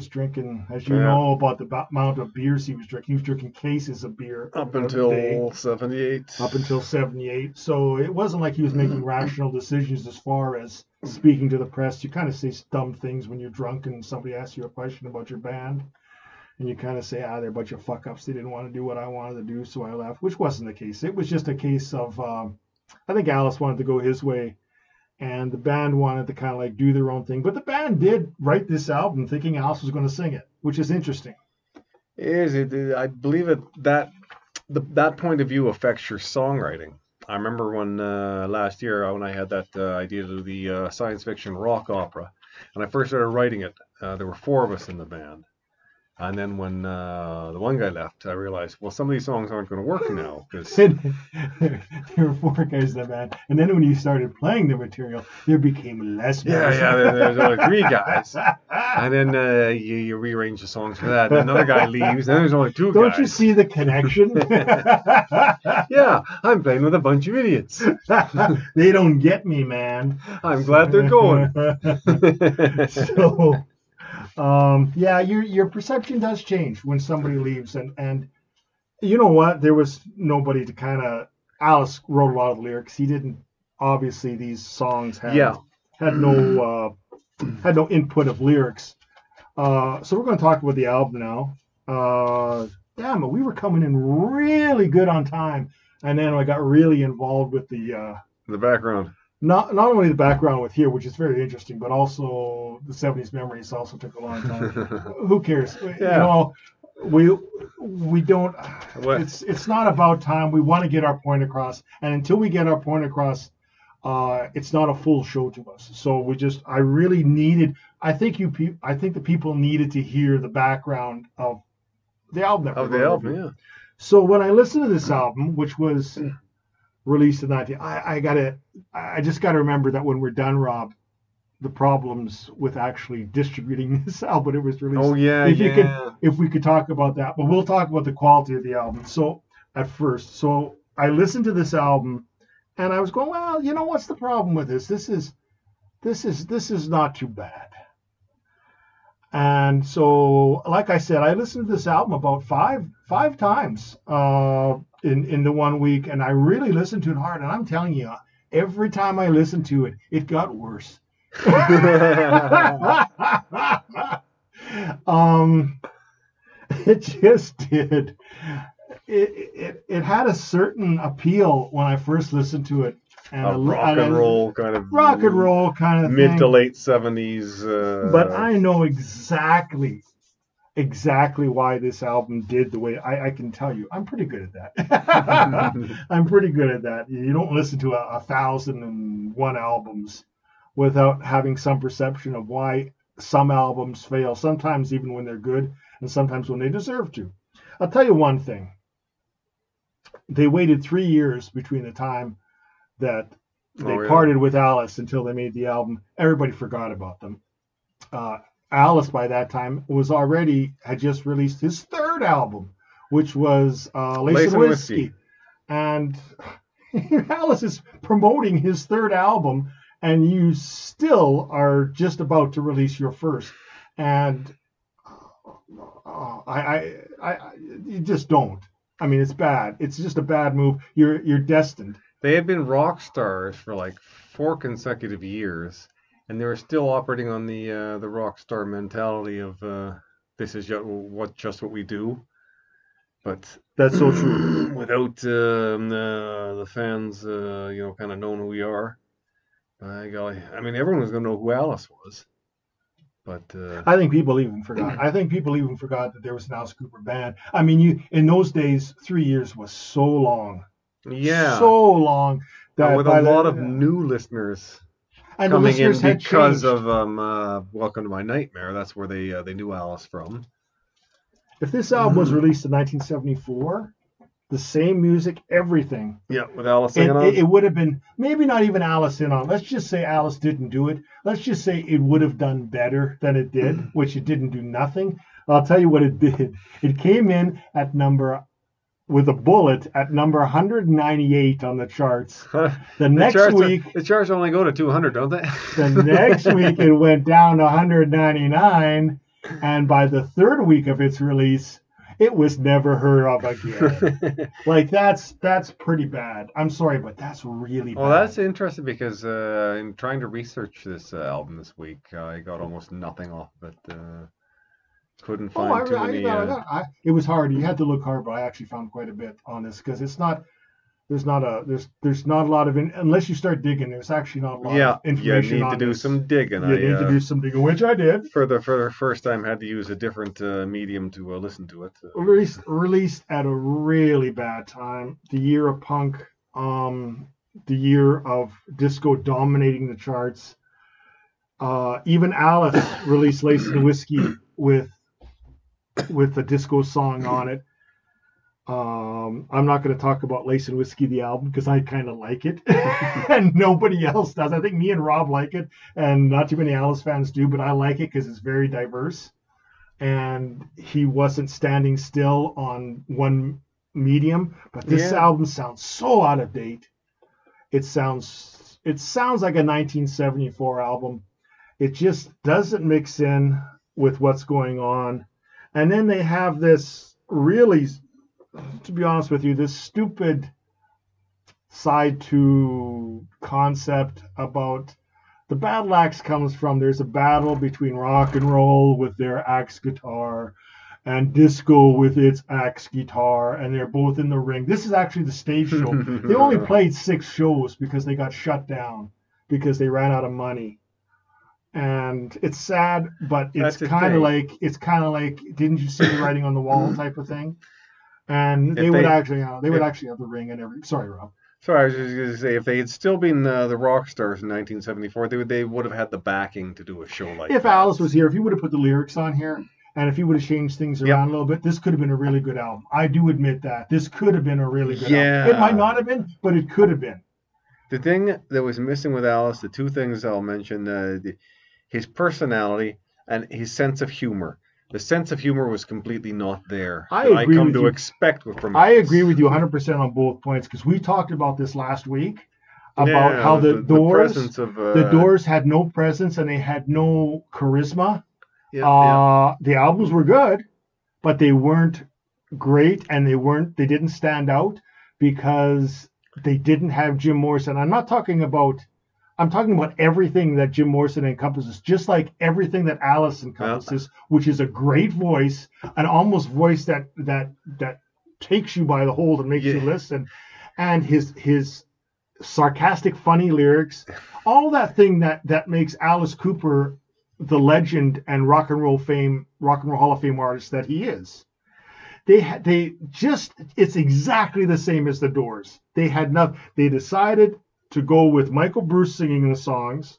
drinking, as you know, about the amount of beers he was drinking. He was drinking cases of beer up until 78. So it wasn't like he was making rational decisions as far as speaking to the press. You kind of say dumb things when you're drunk and somebody asks you a question about your band, and you kind of say, they're a bunch of fuck ups. They didn't want to do what I wanted to do, so I left, which wasn't the case. It was just a case of, I think Alice wanted to go his way, and the band wanted to kind of like do their own thing. But the band did write this album thinking Alice was going to sing it, which is interesting. I believe that point of view affects your songwriting. I remember when last year when I had that idea to do the science fiction rock opera, and I first started writing it, there were four of us in the band. And then when the one guy left, I realized, well, some of these songs aren't going to work now. Cause... there were four guys in the band. And then when you started playing the material, there became less. There's only three guys. And then you rearrange the songs for that. And another guy leaves. And then there's only two guys. Don't you see the connection? Yeah, I'm playing with a bunch of idiots. They don't get me, man. I'm glad they're going. So... your perception does change when somebody leaves, and you know what, there was nobody to kind of, Alice wrote a lot of lyrics. He didn't, obviously these songs had no input of lyrics. So we're going to talk about the album now. Damn it, we were coming in really good on time, and then I got really involved with the background. Not only the background with here, which is very interesting, but also the 70s memories also took a long time. Who cares? Yeah. You know, we don't. What? It's not about time. We want to get our point across, and until we get our point across, it's not a full show to us. So I really needed. I think the people needed to hear the background of the album. Yeah. So when I listened to this album, which was. Released in 19. I just got to remember that when we're done, Rob, the problems with actually distributing this album, it was released. Oh yeah, if we could talk about that, but we'll talk about the quality of the album. So at first, I listened to this album, and I was going, well, you know, what's the problem with this? This is not too bad. And so, like I said, I listened to this album about five times. In the 1 week, and I really listened to it hard, and I'm telling you, every time I listened to it, it got worse. It just did. It had a certain appeal when I first listened to it. And rock and roll kind of mid thing. To late 70s. But I know exactly why this album did the way I can tell you. I'm pretty good at that. You don't listen to 1,001 albums without having some perception of why some albums fail, sometimes even when they're good and sometimes when they deserve to. I'll tell you one thing. They waited 3 years between the time that they parted with Alice until they made the album. Everybody forgot about them. Alice by that time had just released his third album, which was Lace and Whiskey. And Alice is promoting his third album, and you still are just about to release your first. And you just don't. I mean, it's bad. It's just a bad move. You're destined. They had been rock stars for like 4 consecutive years, and they were still operating on the rock star mentality of this is just what we do. But that's so true. Without the fans, kind of knowing who we are. By golly, I mean, everyone was going to know who Alice was. But I think people even forgot. I think people even forgot that there was an Alice Cooper band. I mean, in those days, 3 years was so long. Yeah, so long. That with a lot of new listeners and coming in because of Welcome to My Nightmare. That's where they knew Alice from. If this album was released in 1974, the same music, everything. Yeah, with Alice in on it. It would have been, maybe not even Alice in on. Let's just say Alice didn't do it. Let's just say it would have done better than it did, which it didn't do nothing. I'll tell you what it did. It came in at number 198 on the charts. The charts only go to 200, don't they? The next week it went down to 199. And by the third week of its release, it was never heard of again. Like, that's pretty bad. I'm sorry, but that's really bad. Well, that's interesting because in trying to research this album this week, I got almost nothing off of it. Couldn't find too many. It was hard. You had to look hard, but I actually found quite a bit on this because it's not. There's not a lot of unless you start digging. There's actually not a lot of information. You need to do some digging. You need to do some digging, which I did. For the first time, had to use a different medium to listen to it. Released at a really bad time, the year of punk, the year of disco dominating the charts. Even Alice released "Lace and Whiskey" with a disco song on it. I'm not going to talk about Lace and Whiskey, the album, because I kind of like it, and nobody else does. I think me and Rob like it, and not too many Alice fans do, but I like it because it's very diverse, and he wasn't standing still on one medium, but this album sounds so out of date. It sounds like a 1974 album. It just doesn't mix in with what's going on, and then they have this really... To be honest with you, this stupid side to concept about the battle axe comes from there's a battle between rock and roll with their axe guitar and disco with its axe guitar, and they're both in the ring. This is actually the stage show. They only played 6 shows because they got shut down because they ran out of money. And it's sad, but it's kind of like didn't you see the writing on the wall type of thing? And they would actually have the ring and everything. Sorry, Rob. Sorry, I was just going to say, if they had still been the rock stars in 1974, they would have had the backing to do a show like that. If Alice was here, if you would have put the lyrics on here, and if you would have changed things around a little bit, this could have been a really good album. I do admit that. This could have been a really good album. It might not have been, but it could have been. The thing that was missing with Alice, the two things I'll mention, his personality and his sense of humor. The sense of humor was completely not there. I agree with you 100% on both points because we talked about this last week about how the Doors had no presence and they had no charisma. The albums were good, but they weren't great and they didn't stand out because they didn't have Jim Morrison. I'm talking about everything that Jim Morrison encompasses, just like everything that Alice encompasses, which is a great voice, an almost voice that takes you by the hold and makes you listen, and his sarcastic, funny lyrics, all that thing that makes Alice Cooper the legend and rock and roll Hall of Fame artist that he is. It's exactly the same as the Doors. They had nothing. They decided to go with Michael Bruce singing the songs,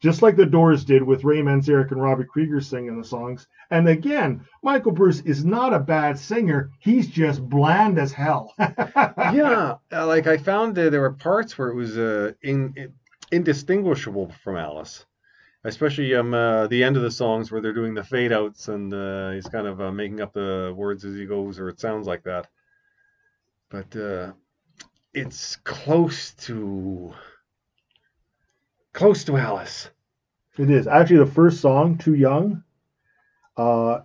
just like the Doors did with Ray Manzarek and Robbie Krieger singing the songs. And again, Michael Bruce is not a bad singer. He's just bland as hell. I found that there were parts where it was indistinguishable from Alice. Especially the end of the songs where they're doing the fade outs and he's kind of making up the words as he goes, or it sounds like that. But it's close to Alice. It is. Actually, the first song, Too Young,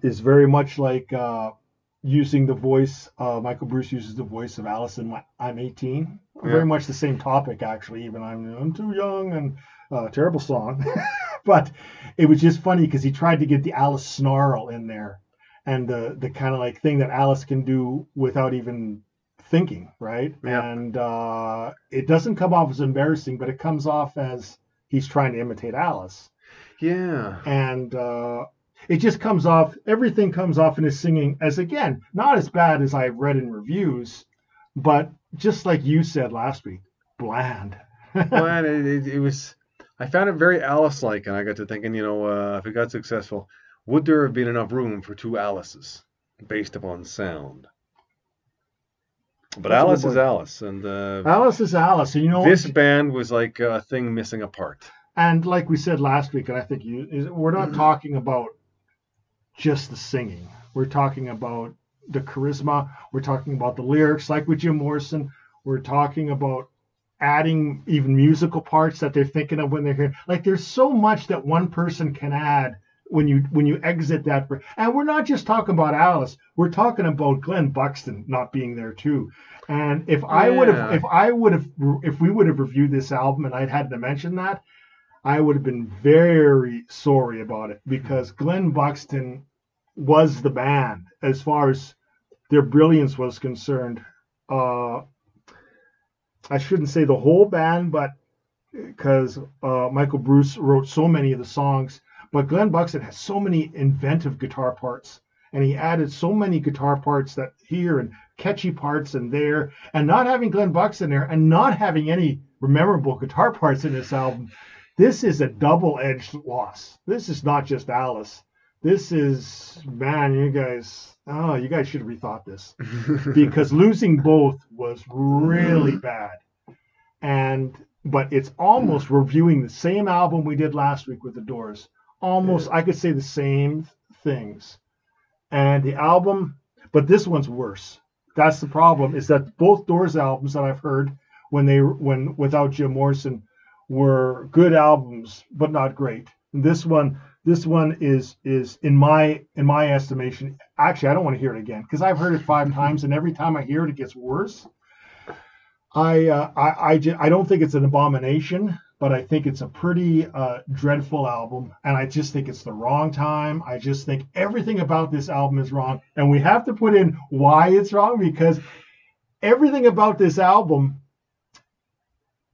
is very much like using the voice. Michael Bruce uses the voice of Alice in I'm 18. Yeah. Very much the same topic, actually. Even I'm too young, and terrible song. But it was just funny because he tried to get the Alice snarl in there, and the kind of like thing that Alice can do without even thinking, right? Yeah. And it doesn't come off as embarrassing, but it comes off as he's trying to imitate Alice. Yeah. And it just comes off, everything comes off in his singing as, again, not as bad as I've read in reviews, but just like you said last week, bland. Bland, it was... I found it very Alice-like, and I got to thinking, if it got successful, would there have been enough room for two Alices based upon sound? But Alice is Alice, and Alice is Alice, and this band was like a thing missing a part. And like we said last week, and I think we're not talking about just the singing. We're talking about the charisma. We're talking about the lyrics, like with Jim Morrison. We're talking about adding even musical parts that they're thinking of when they're here. Like, there's so much that one person can add when you exit that. And we're not just talking about Alice. We're talking about Glenn Buxton not being there too. And if we would have reviewed this album and I'd had to mention that, I would have been very sorry about it, because Glenn Buxton was the band as far as their brilliance was concerned. I shouldn't say the whole band, but because Michael Bruce wrote so many of the songs, but Glenn Buxton has so many inventive guitar parts, and he added so many guitar parts that here and catchy parts and there, and not having Glenn Buxton there and not having any memorable guitar parts in this album, this is a double-edged loss. This is not just Alice. This is, man, you guys should have rethought this, because losing both was really bad. But it's almost reviewing the same album we did last week with The Doors. Almost, yeah. I could say the same things. And the album, but this one's worse. That's the problem, is that both Doors albums that I've heard when without Jim Morrison were good albums, but not great. And this one is in my estimation, actually, I don't want to hear it again, because I've heard it 5 times, and every time I hear it, it gets worse. I don't think it's an abomination, but I think it's a pretty dreadful album, and I just think it's the wrong time. I just think everything about this album is wrong, and we have to put in why it's wrong, because everything about this album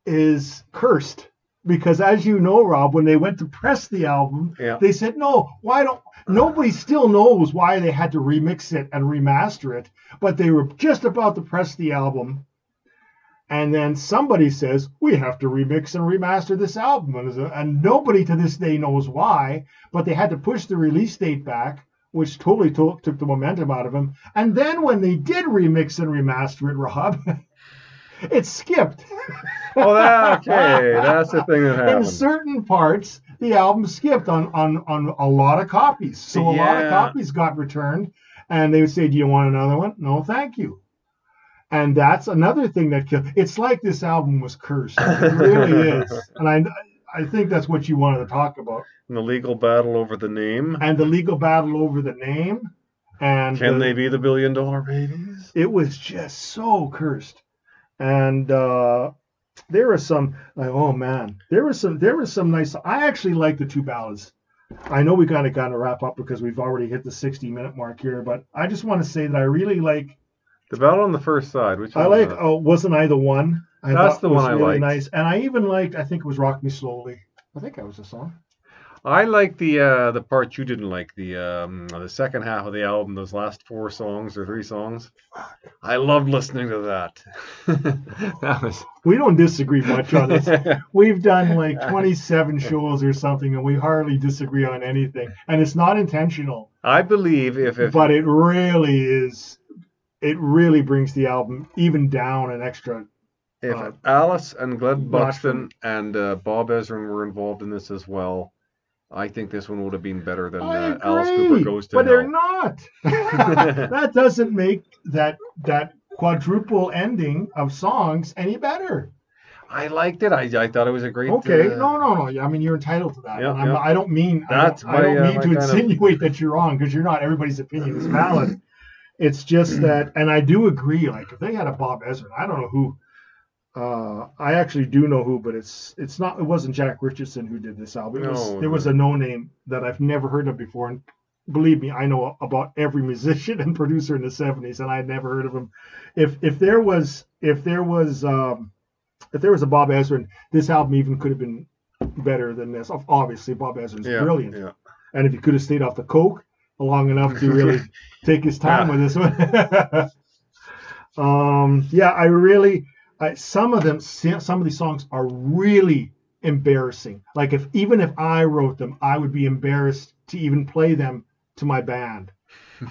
is cursed. Because as you know, Rob, when they went to press the album, yeah, they said, no, nobody still knows why they had to remix it and remaster it, but they were just about to press the album. And then somebody says, we have to remix and remaster this album. And nobody to this day knows why, but they had to push the release date back, which totally took the momentum out of them. And then when they did remix and remaster it, Rob, it skipped. Oh, that's the thing that happened. In certain parts, the album skipped on a lot of copies. So a lot of copies got returned, and they would say, do you want another one? No, thank you. And that's another thing that killed. It's like this album was cursed. It really is. And I think that's what you wanted to talk about. And the legal battle over the name. And can they be the $1 billion babies? It was just so cursed. And there were some, like, oh man, there were some nice. I actually like the two ballads. I know we kind of got to wrap up because we've already hit the 60-minute mark here, but I just want to say that I really like the ballad on the first side, which I like. Oh, Wasn't I the One? That's the one I really liked. Nice, and I even liked. I think it was Rock Me Slowly. I think that was the song. I like the part you didn't like, the second half of the album, those last 3 songs. I loved listening to that. We don't disagree much on this. We've done like 27 shows or something, and we hardly disagree on anything. And it's not intentional. I believe if but it really is. It really brings the album even down an extra. If Alice and Glenn Buxton and Bob Ezrin were involved in this as well, I think this one would have been better than Alice Cooper Goes to Hell. But they're not. That doesn't make that quadruple ending of songs any better. I liked it. I thought it was a great. Okay, no. I mean, you're entitled to that. Yep, yep. I don't mean. I don't mean to insinuate that you're wrong, because you're not. Everybody's opinion is valid. It's just that, and I do agree. Like, if they had a Bob Ezrin, I don't know who. I actually do know who, but it's not. It wasn't Jack Richardson who did this album. There was a no name that I've never heard of before, and believe me, I know about every musician and producer in the '70s, and I'd never heard of him. If there was a Bob Ezrin, this album even could have been better than this. Obviously, Bob Ezrin's brilliant. Yeah. And if he could have stayed off the coke long enough to really take his time with this one. Some of these songs are really embarrassing. Like, even if I wrote them, I would be embarrassed to even play them to my band.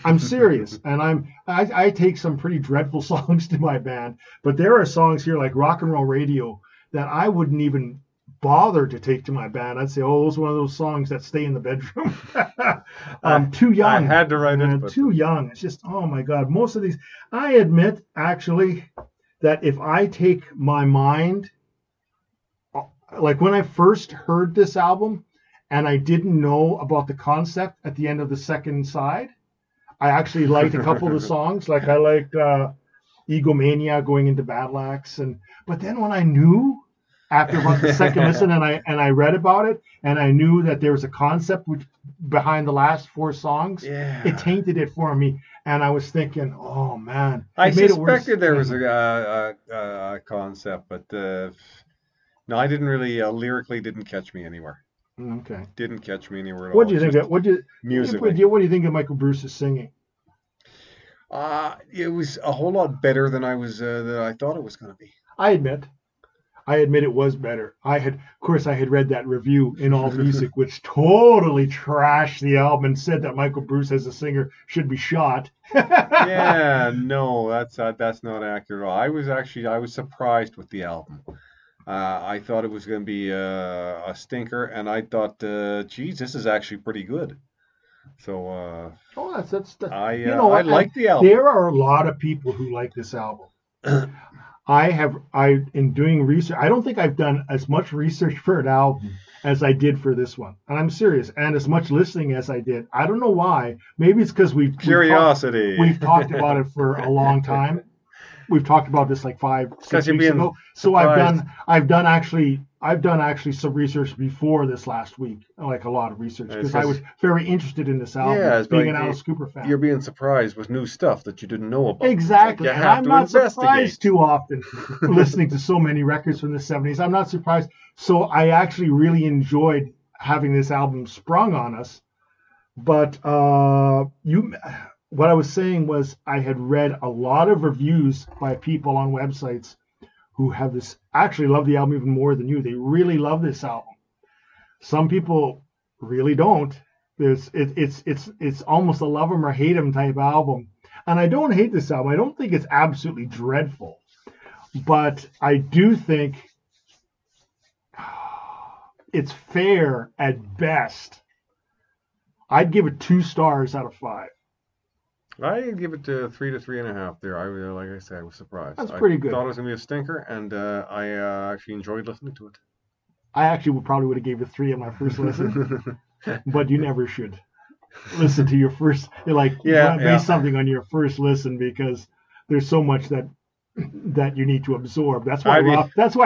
I'm serious, and I take some pretty dreadful songs to my band, but there are songs here like Rock and Roll Radio that I wouldn't even bother to take to my band. I'd say, those are one of those songs that stay in the bedroom. Too Young. I had to write it. Too Young. It's just, oh my God. Most of these, I admit actually that if I take my mind, like when I first heard this album and I didn't know about the concept at the end of the second side, I actually liked a couple of the songs. Like, I liked Egomania going into Battle Axe, but then when I knew after about the second listen, and I read about it, and I knew that there was a concept behind the last four songs, it tainted it for me. And I was thinking, oh man, I suspected there was a concept, but no, I didn't really lyrically didn't catch me anywhere. Okay. Didn't catch me anywhere at all. What do you think of Michael Bruce's singing? It was a whole lot better than I thought it was going to be. I admit it was better. I had read that review in All Music, which totally trashed the album and said that Michael Bruce as a singer should be shot. Yeah, no, that's not accurate at all. I was surprised with the album. I thought it was going to be a stinker, and I thought, geez, this is actually pretty good. So, I like the album. There are a lot of people who like this album. In doing research, I don't think I've done as much research for an album as I did for this one, and I'm serious, and as much listening as I did. I don't know why. Maybe it's because we've talked about it for a long time. We've talked about this like 5-6 weeks ago. So I've done actually some research before this last week, like a lot of research, because I was very interested in this album, being an Alice Cooper fan. You're being surprised with new stuff that you didn't know about. Exactly. Like, and I'm not surprised too often listening to so many records from the 70s. I'm not surprised. So I actually really enjoyed having this album sprung on us. But what I was saying was, I had read a lot of reviews by people on websites who have this actually love the album even more than you. They really love this album. Some people really don't. It's almost a love 'em or hate 'em type album. And I don't hate this album. I don't think it's absolutely dreadful, but I do think it's fair at best. I'd give it 2 stars out of 5. I give it 3 to 3.5 there. Like I said, I was surprised. That's pretty good. I thought it was going to be a stinker, and I actually enjoyed listening to it. I actually would have gave it 3 in my first listen, but you never should listen to your first. Base something on your first listen, because there's so much that you need to absorb. That's why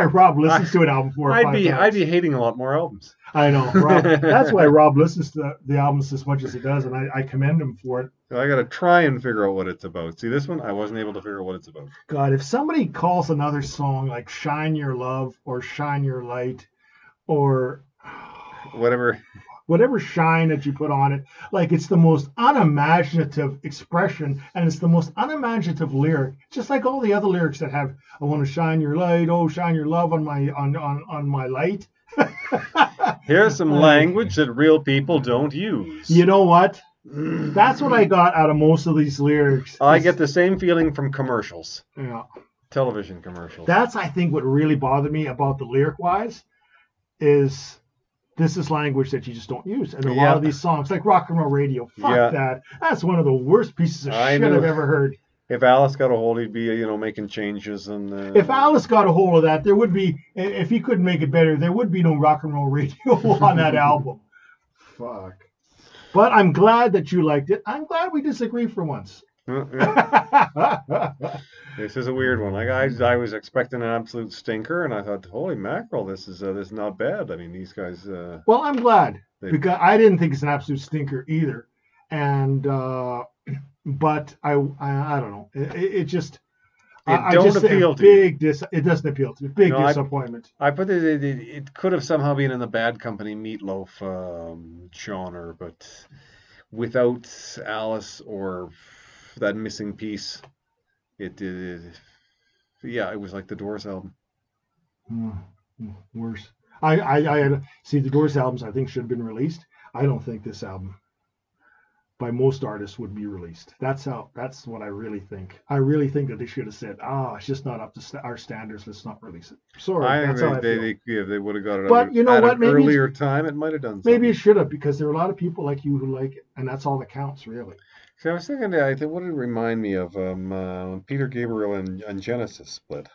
Rob listens to an album 4 or 5 times. I'd be hating a lot more albums. I know, Rob. That's why Rob listens to the albums as much as he does, and I commend him for it. I got to try and figure out what it's about. See, this one, I wasn't able to figure out what it's about. God, if somebody calls another song like Shine Your Love or Shine Your Light or whatever shine that you put on it, like, it's the most unimaginative expression, and it's the most unimaginative lyric, just like all the other lyrics that have, I want to shine your light, oh, shine your love on my on my light. Here's some language that real people don't use. You know what? That's what I got out of most of these lyrics. I get the same feeling from commercials. Yeah. Television commercials. That's, I think, what really bothered me about the lyric-wise is this is language that you just don't use. And a lot of these songs, like Rock and Roll Radio, fuck that. That's one of the worst pieces of shit I've ever heard. If Alice got a hold, he'd be, you know, making changes. And if Alice got a hold of that, there would be, if he couldn't make it better, there would be no Rock and Roll Radio on that album. Fuck. But I'm glad that you liked it. I'm glad we disagree for once. This is a weird one. Like I was expecting an absolute stinker, and I thought, holy mackerel, this is not bad. I mean, these guys. Well, I'm glad because I didn't think it's an absolute stinker either, and but I don't know. It just. It doesn't appeal to me. Big disappointment. I put it could have somehow been in the Bad Company Meatloaf genre, but without Alice or that missing piece, it was like the Doors album. Worse. I see the Doors albums I think should have been released. I don't think this album by most artists would be released. That's what I really think. I really think that they should have said, it's just not up to our standards. Let's not release it. Sorry. They would have got it. But you know what? Maybe earlier time, it might have done something. Maybe it should have, because there are a lot of people like you who like it, and that's all that counts, really. So I was thinking, what did it remind me of? When Peter Gabriel and Genesis split.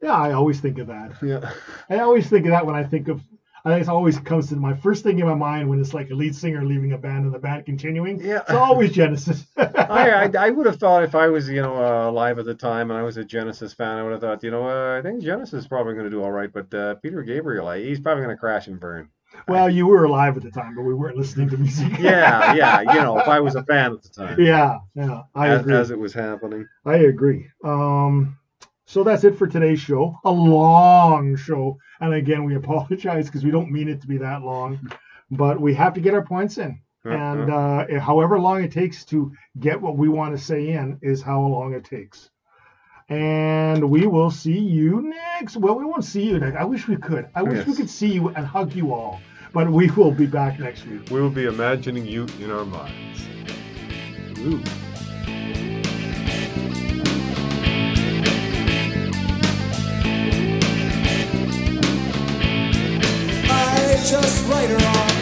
Yeah, I always think of that. Yeah. I always think of that when I think of... It always comes to my first thing in my mind when it's like a lead singer leaving a band and the band continuing. Yeah. It's always Genesis. I would have thought if I was, alive at the time and I was a Genesis fan, I would have thought, I think Genesis is probably going to do all right, but Peter Gabriel, he's probably going to crash and burn. Well, you were alive at the time, but we weren't listening to music. Yeah. If I was a fan at the time. Yeah. I agree. As it was happening. I agree. So that's it for today's show. A long show. And again, we apologize because we don't mean it to be that long. But we have to get our points in. And however long it takes to get what we want to say in is how long it takes. And we will see you next. Well, we won't see you next. I wish we could. I wish we could see you and hug you all. But we will be back next week. We will be imagining you in our minds. Ooh. Just later on.